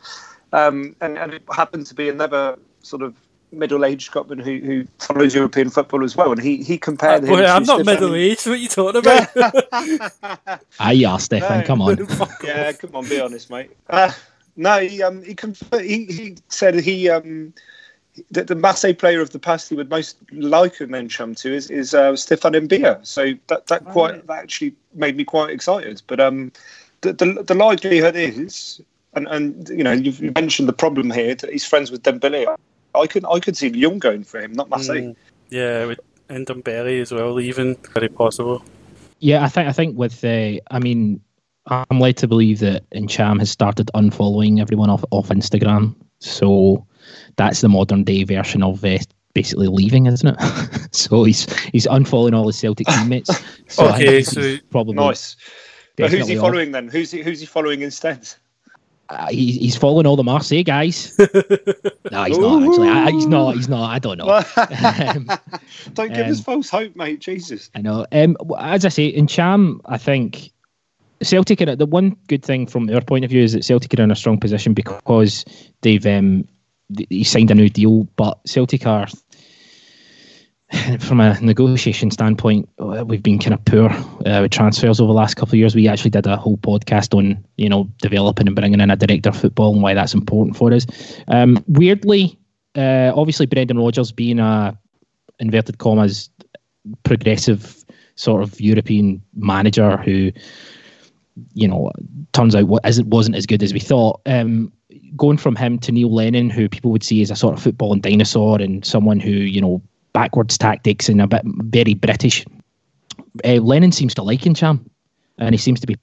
Um, and, and it happened to be another sort of middle-aged Scotsman who, who follows European football as well, and he, he compared uh, him well, to... I'm not Stephen. Middle-aged, what are you talking about? Aye, ah, Stefan, no, come on. Yeah, come on, be honest, mate. Uh, no, he, um, he, confer- he he said he um, that the Marseille player of the past he would most liken Ntcham to is, is uh, Stefan Mbia, so that that oh, quite yeah. that actually made me quite excited, but um, the, the, the likelihood is... And, and you know, you've mentioned the problem here that he's friends with Dembele. I could I could see Lyon going for him, not Marseille. Mm, yeah, with, and Dembele as well, even very possible. Yeah, I think I think with uh, I mean, I'm led to believe that Ntcham has started unfollowing everyone off off Instagram. So that's the modern day version of uh, basically leaving, isn't it? So he's he's unfollowing all his Celtic teammates. So okay, so probably nice. But who's he following off. Then? Who's he, who's he following instead? Uh, he, he's following all the Marseille guys. No, he's not actually. I, he's not. He's not. I don't know. um, don't give um, us false hope, mate. Jesus. I know. Um, as I say, Ntcham, I think Celtic are the one good thing from our point of view is that Celtic are in a strong position because they've um, he signed a new deal, but Celtic are. From a negotiation standpoint, we've been kind of poor uh, with transfers over the last couple of years. We actually did a whole podcast on, you know, developing and bringing in a director of football and why that's important for us. Um, weirdly, uh, obviously, Brendan Rodgers being a, inverted commas, progressive sort of European manager who you know, turns out what as it wasn't as good as we thought. Um, going from him to Neil Lennon, who people would see as a sort of footballing dinosaur and someone who, you know, backwards tactics and a bit very British. Uh, Lennon seems to like Ntcham, and he seems to be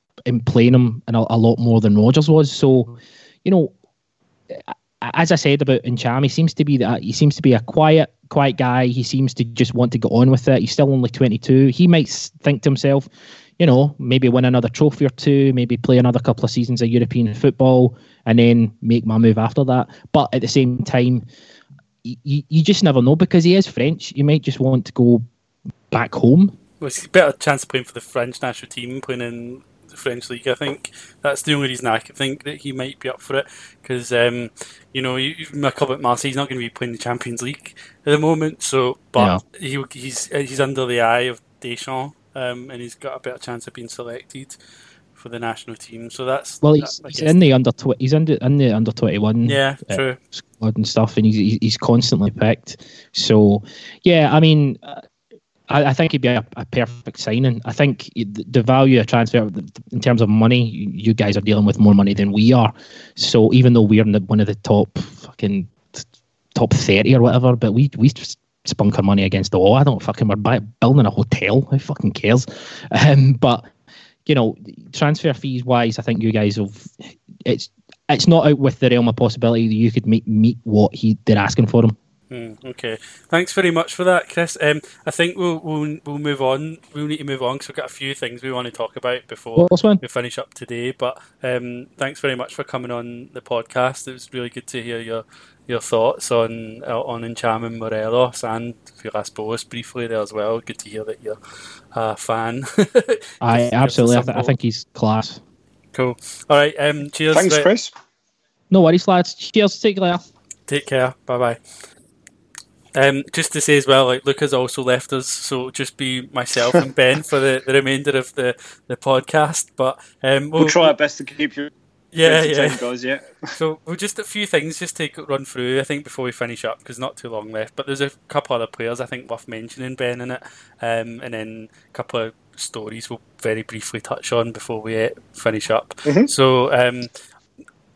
playing him and a, a lot more than Rodgers was. So, you know, as I said about Ntcham, he seems to be that he seems to be a quiet, quiet guy. He seems to just want to get on with it. He's still only twenty-two. He might think to himself, you know, maybe win another trophy or two, maybe play another couple of seasons of European football, and then make my move after that. But at the same time, you, you just never know, because he is French. You might just want to go back home. Well, it's a better chance of playing for the French national team, playing in the French league. I think that's the only reason I can think that he might be up for it, because, um, you know, my club at Marseille, he's not going to be playing the Champions League at the moment, so but yeah. he, he's he's under the eye of Deschamps. Um, and he's got a better chance of being selected for the national team. So that's well, he's, that, he's in the under tw- he's in the, in the under twenty-one, yeah, uh, true squad and stuff, and he's he's constantly picked. So yeah, I mean, I, I think he'd be a, a perfect signing. I think the value of transfer in terms of money, you guys are dealing with more money than we are. So even though we're in the, one of the top fucking top thirty or whatever, but we we. Just, spunk our money against the wall. I don't fucking, we're by, building a hotel. Who fucking cares? Um, but, you know, transfer fees wise, I think you guys have, it's it's not out with the realm of possibility that you could meet, meet what he they're asking for him. Mm, okay. Thanks very much for that, Chris. Um, I think we'll, we'll we'll move on. We'll need to move on because we've got a few things we want to talk about before we finish up today. But um, thanks very much for coming on the podcast. It was really good to hear your Your thoughts on uh, on Ntcham and Morelos and Villas-Boas briefly there as well. Good to hear that you're a fan. I absolutely. I, th- I think he's class. Cool. All right. Um. Cheers. Thanks, right. Chris. No worries, lads. Cheers. Take care. Take care. Bye bye. Um. Just to say as well, like Luca's also left us, so just be myself and Ben for the, the remainder of the, the podcast. But um, we'll, we'll try our best to keep you. Yeah, yeah. Goes, yeah. So, well, just a few things just to run through, I think, before we finish up, because not too long left. But there's a couple other players I think worth mentioning, Ben, in it, um, and then a couple of stories we'll very briefly touch on before we finish up. Mm-hmm. So, um,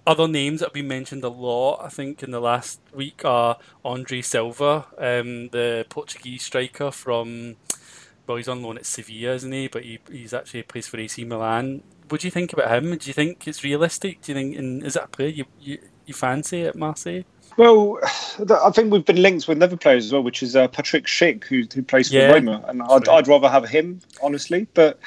other names that have been mentioned a lot, I think, in the last week are Andre Silva, um, the Portuguese striker from, well, he's on loan at Sevilla, isn't he? But he, he's actually plays for A C Milan. What do you think about him? Do you think it's realistic? Do you think, and is that a player you, you, you fancy at Marseille? Well, I think we've been linked with another player as well, which is uh, Patrick Schick, who, who plays for yeah, Roma, and I'd, I'd rather have him, honestly. But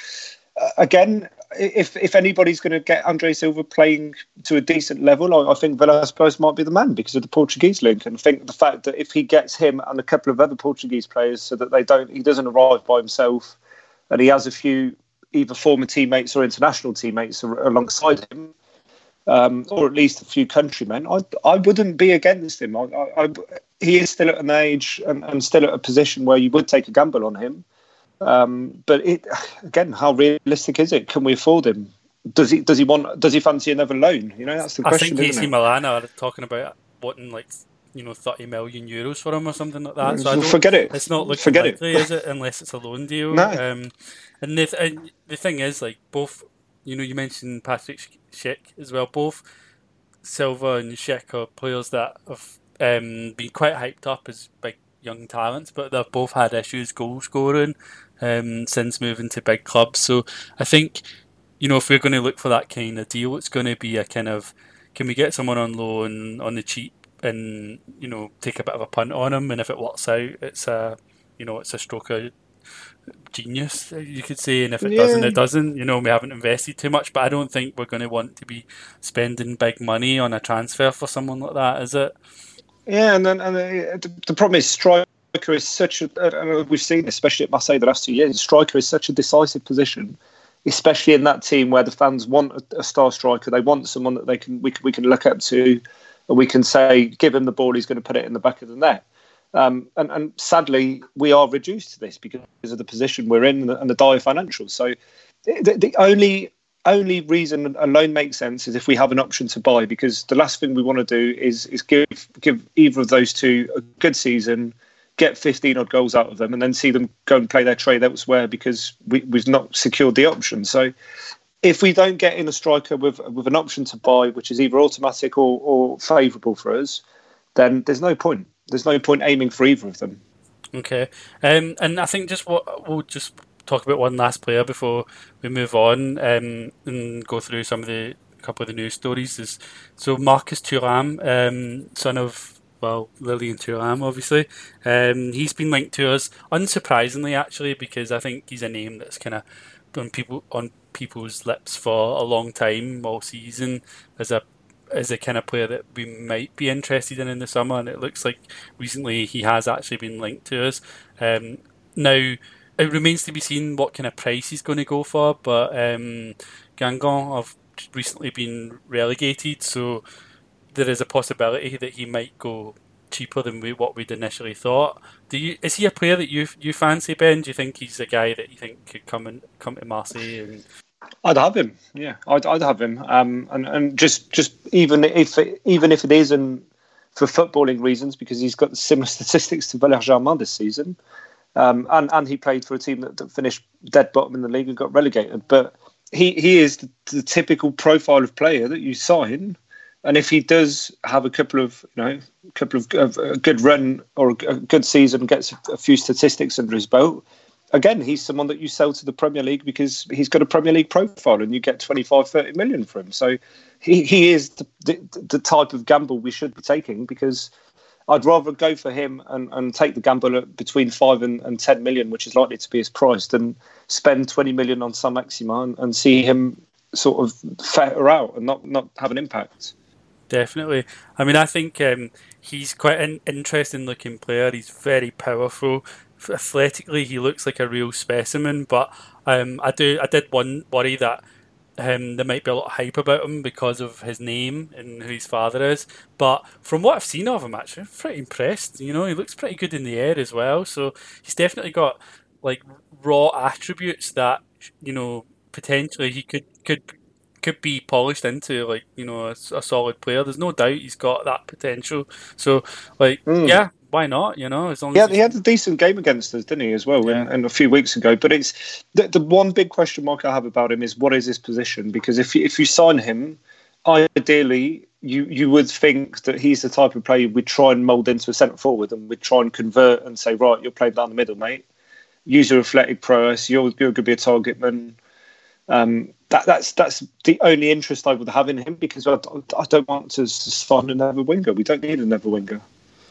uh, again, if if anybody's going to get Andre Silva playing to a decent level, I, I think Villas-Boas might be the man because of the Portuguese link, and I think the fact that if he gets him and a couple of other Portuguese players, so that they don't, he doesn't arrive by himself, and he has a few either former teammates or international teammates alongside him, um, or at least a few countrymen, I I wouldn't be against him. I, I, I, he is still at an age and, and still at a position where you would take a gamble on him. Um, but it, again, how realistic is it? Can we afford him? Does he does he want? Does he fancy another loan? You know, that's the I question. I think A C Milan are talking about wanting like, you know, thirty million euros for him or something like that. So well, I don't, forget it. It's not looking forget likely, it. Is it? Unless it's a loan deal. No. Um, and, the th- and the thing is, like, both, you know, you mentioned Patrick Schick as well. Both Silva and Schick are players that have um, been quite hyped up as big young talents, but they've both had issues goal scoring um, since moving to big clubs. So I think, you know, if we're going to look for that kind of deal, it's going to be a kind of, can we get someone on loan on the cheap? And, you know, take a bit of a punt on him, and if it works out, it's a, you know, it's a stroke of genius, you could say, and if it yeah. doesn't, it doesn't. You know, we haven't invested too much, but I don't think we're going to want to be spending big money on a transfer for someone like that, is it? Yeah, and then and the, the problem is striker is such a, and we've seen especially at Marseille the last two years, striker is such a decisive position, especially in that team where the fans want a, a star striker. They want someone that they can we can, we can look up to. We can say, give him the ball, he's going to put it in the back of the net. Um, and, and sadly, we are reduced to this because of the position we're in and the, and the dire financials. So the, the only only reason a loan makes sense is if we have an option to buy, because the last thing we want to do is is give give either of those two a good season, get fifteen-odd goals out of them, and then see them go and play their trade elsewhere because we, we've not secured the option. So if we don't get in a striker with with an option to buy, which is either automatic or, or favourable for us, then there's no point. There's no point aiming for either of them. Okay, um, and I think just what we'll just talk about one last player before we move on um, and go through some of the a couple of the news stories. Is so Marcus Thuram, um, son of well Lilian Thuram, obviously. Um, he's been linked to us, unsurprisingly, actually, because I think he's a name that's kind of on people on people's lips for a long time, all season, as a as a kind of player that we might be interested in in the summer, and it looks like recently he has actually been linked to us. Um, now, it remains to be seen what kind of price he's going to go for, but um, Guingamp have recently been relegated, so there is a possibility that he might go cheaper than we, what we'd initially thought. Do you, is he a player that you you fancy, Ben? Do you think he's a guy that you think could come and come to Marseille? And... I'd have him. Yeah, I'd I'd have him. Um, and and just just even if it, even if it isn't for footballing reasons, because he's got similar statistics to Valère Germain this season, um, and and he played for a team that, that finished dead bottom in the league and got relegated. But he he is the, the typical profile of player that you sign. And if he does have a couple of, you know, a couple of, of a good run or a good season, gets a few statistics under his belt, again, he's someone that you sell to the Premier League because he's got a Premier League profile, and you get twenty-five, thirty million for him. So he, he is the, the, the type of gamble we should be taking, because I'd rather go for him and, and take the gamble at between five and, and ten million, which is likely to be his price, than spend twenty million on Sam Maxima and, and see him sort of fetter out and not, not have an impact. Definitely. I mean, I think um, he's quite an interesting looking player. He's very powerful. Athletically, he looks like a real specimen. But um, I do, I did one worry that um, there might be a lot of hype about him because of his name and who his father is. But from what I've seen of him, actually, I'm pretty impressed. You know, he looks pretty good in the air as well. So he's definitely got like raw attributes that, you know, potentially he could could. could be polished into, like, you know, a, a solid player. There's no doubt he's got that potential. So, like, mm. yeah, why not? You know, as long yeah, as he had a decent game against us, didn't he, as well, yeah. and, and a few weeks ago. But it's the, the one big question mark I have about him is what is his position? Because if you, if you sign him, ideally, you you would think that he's the type of player we'd try and mould into a centre forward, and we'd try and convert and say, right, you're playing down the middle, mate. Use your athletic prowess. You're, you're going to be a target man. Um, that, that's that's the only interest I would have in him, because I, I don't want to sign another winger. We don't need another winger.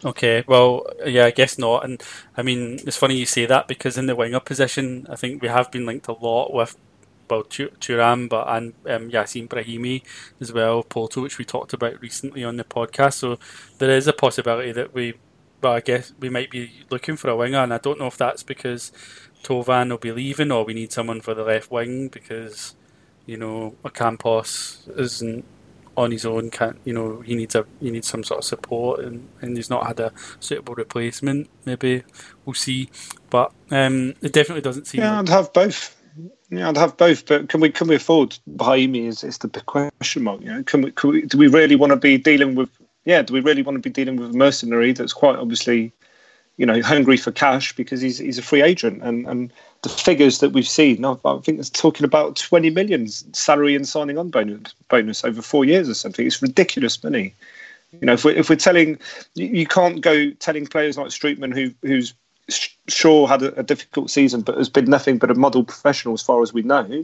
Okay, well, yeah, I guess not. And I mean, it's funny you say that, because in the winger position, I think we have been linked a lot with, well, Thuram, but and um, Yassin Brahimi as well, Porto, which we talked about recently on the podcast. So there is a possibility that we, well, I guess we might be looking for a winger, and I don't know if that's because Tovan will be leaving, or we need someone for the left wing because, you know, Ocampos isn't on his own. Can't, you know, he needs a he needs some sort of support, and, and he's not had a suitable replacement. Maybe we'll see, but um, it definitely doesn't seem. Yeah, like... I'd have both. Yeah, I'd have both. But can we can we afford Brahimi? Is is the big question mark? You know, can we, can we do we really want to be dealing with? Yeah, do we really want to be dealing with a mercenary that's quite obviously, you know, hungry for cash, because he's he's a free agent, and, and the figures that we've seen, I think it's talking about twenty million salary and signing on bonus bonus over four years or something. It's ridiculous money. You know, if we're if we're telling, you can't go telling players like Strootman, who who's sure had a, a difficult season but has been nothing but a model professional as far as we know.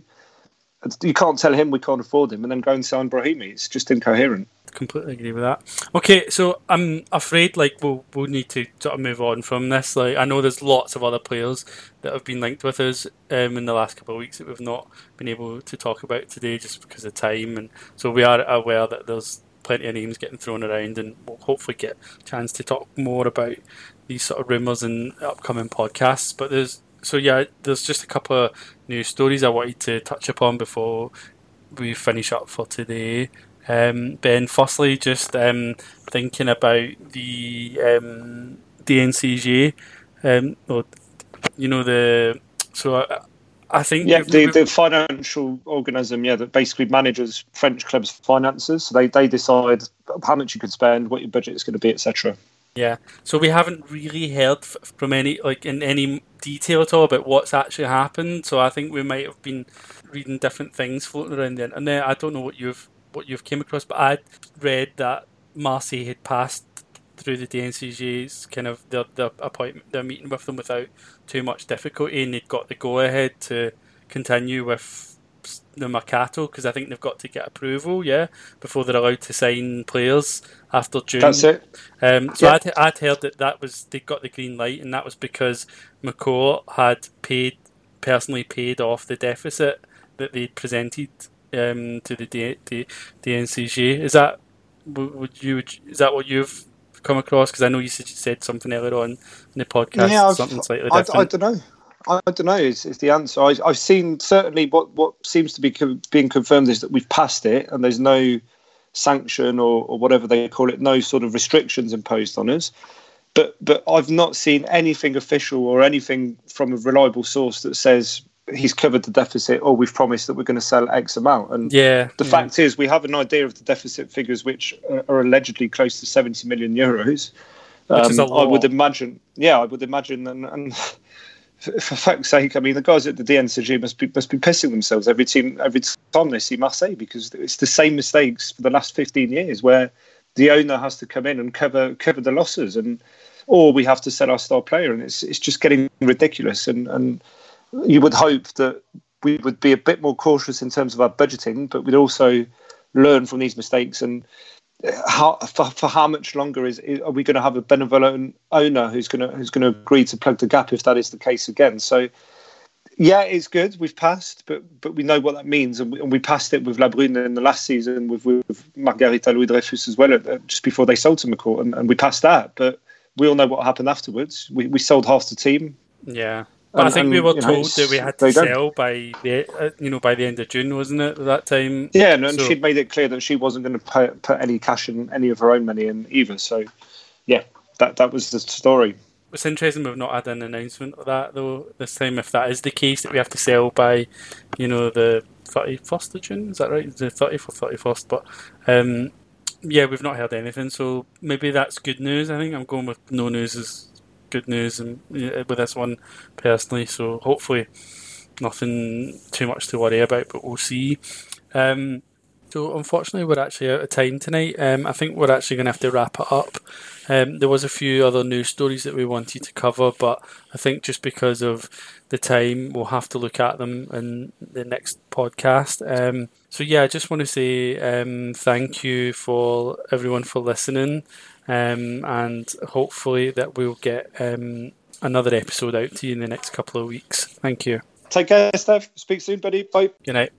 You can't tell him we can't afford him and then go and sign Brahimi. It's just incoherent. Completely agree with that. Okay, so I'm afraid like we'll we'll need to sort of move on from this. Like, I know there's lots of other players that have been linked with us um, in the last couple of weeks that we've not been able to talk about today just because of time, and so we are aware that there's plenty of names getting thrown around, and we'll hopefully get a chance to talk more about these sort of rumours in upcoming podcasts. But there's so yeah, there's just a couple of news stories I wanted to touch upon before we finish up for today. Um, Ben, firstly, just um, thinking about the um, D N C G, um, or, you know, the so I, I think yeah, the, the financial organism, yeah, that basically manages French clubs' finances. So they, they decide how much you can spend, what your budget is going to be, et cetera. Yeah, so we haven't really heard f- from any, like, in any detail at all about what's actually happened. So I think we might have been reading different things floating around the internet. I don't know what you've what you've came across, but I read that Marseille had passed through the D N C G's kind of their, their appointment, their meeting with them without too much difficulty, and they'd got the go ahead to continue with the mercato, because I think they've got to get approval, yeah, before they're allowed to sign players after June. That's it. Um, so yeah. I'd, I'd heard that that was they got the green light, and that was because McCourt had paid personally paid off the deficit that they presented um, to the D, D, DNCG. Is that would you? Would, is that what you've come across? Because I know you said something earlier on in the podcast, yeah, something slightly different. I, I don't know. I don't know is, is the answer. I, I've seen certainly what, what seems to be co- being confirmed is that we've passed it and there's no sanction or, or whatever they call it, no sort of restrictions imposed on us. But but I've not seen anything official or anything from a reliable source that says he's covered the deficit or we've promised that we're going to sell X amount. And yeah, the yeah. fact is we have an idea of the deficit figures, which are, are allegedly close to seventy million euros. Which um, is a lot. I would imagine. Yeah, I would imagine. And... and for fuck's sake, I mean, the guys at the D N C G must be must be pissing themselves every team every time they see Marseille, because it's the same mistakes for the last fifteen years where the owner has to come in and cover cover the losses, and or we have to sell our star player, and it's it's just getting ridiculous. And and you would hope that we would be a bit more cautious in terms of our budgeting, but we'd also learn from these mistakes. And How, for, for how much longer is are we going to have a benevolent owner who's going to who's going to agree to plug the gap if that is the case again? So, yeah, it's good. We've passed, but but we know what that means, and we, and we passed it with Labrune in the last season with, with Margarita Louis-Dreyfus as well, just before they sold to McCourt, and, and we passed that. But we all know what happened afterwards. We we sold half the team. Yeah, but and, I think and, we were told know, that we had to sell don't. by the you know by the end of June, wasn't it? At that time, yeah, and, so, and she'd made it clear that she wasn't going to put, put any cash in any of her own money in either. So, yeah, that that was the story. It's interesting we've not had an announcement of that though this time. If that is the case, that we have to sell by, you know, the thirty first of June, is that right? The thirtieth or thirty first, but. Um, yeah, we've not heard anything, so maybe that's good news. I think I'm going with no news is good news and with this one personally, so hopefully nothing too much to worry about, but we'll see. Um, so unfortunately we're actually out of time tonight. Um, I think we're actually going to have to wrap it up. Um, there was a few other news stories that we wanted to cover, but I think just because of the time we'll have to look at them in the next podcast. Um, so yeah, I just want to say um, thank you for everyone for listening. Um, and hopefully that we'll get um, another episode out to you in the next couple of weeks. Thank you. Take care, Steph. Speak soon, buddy. Bye. Good night.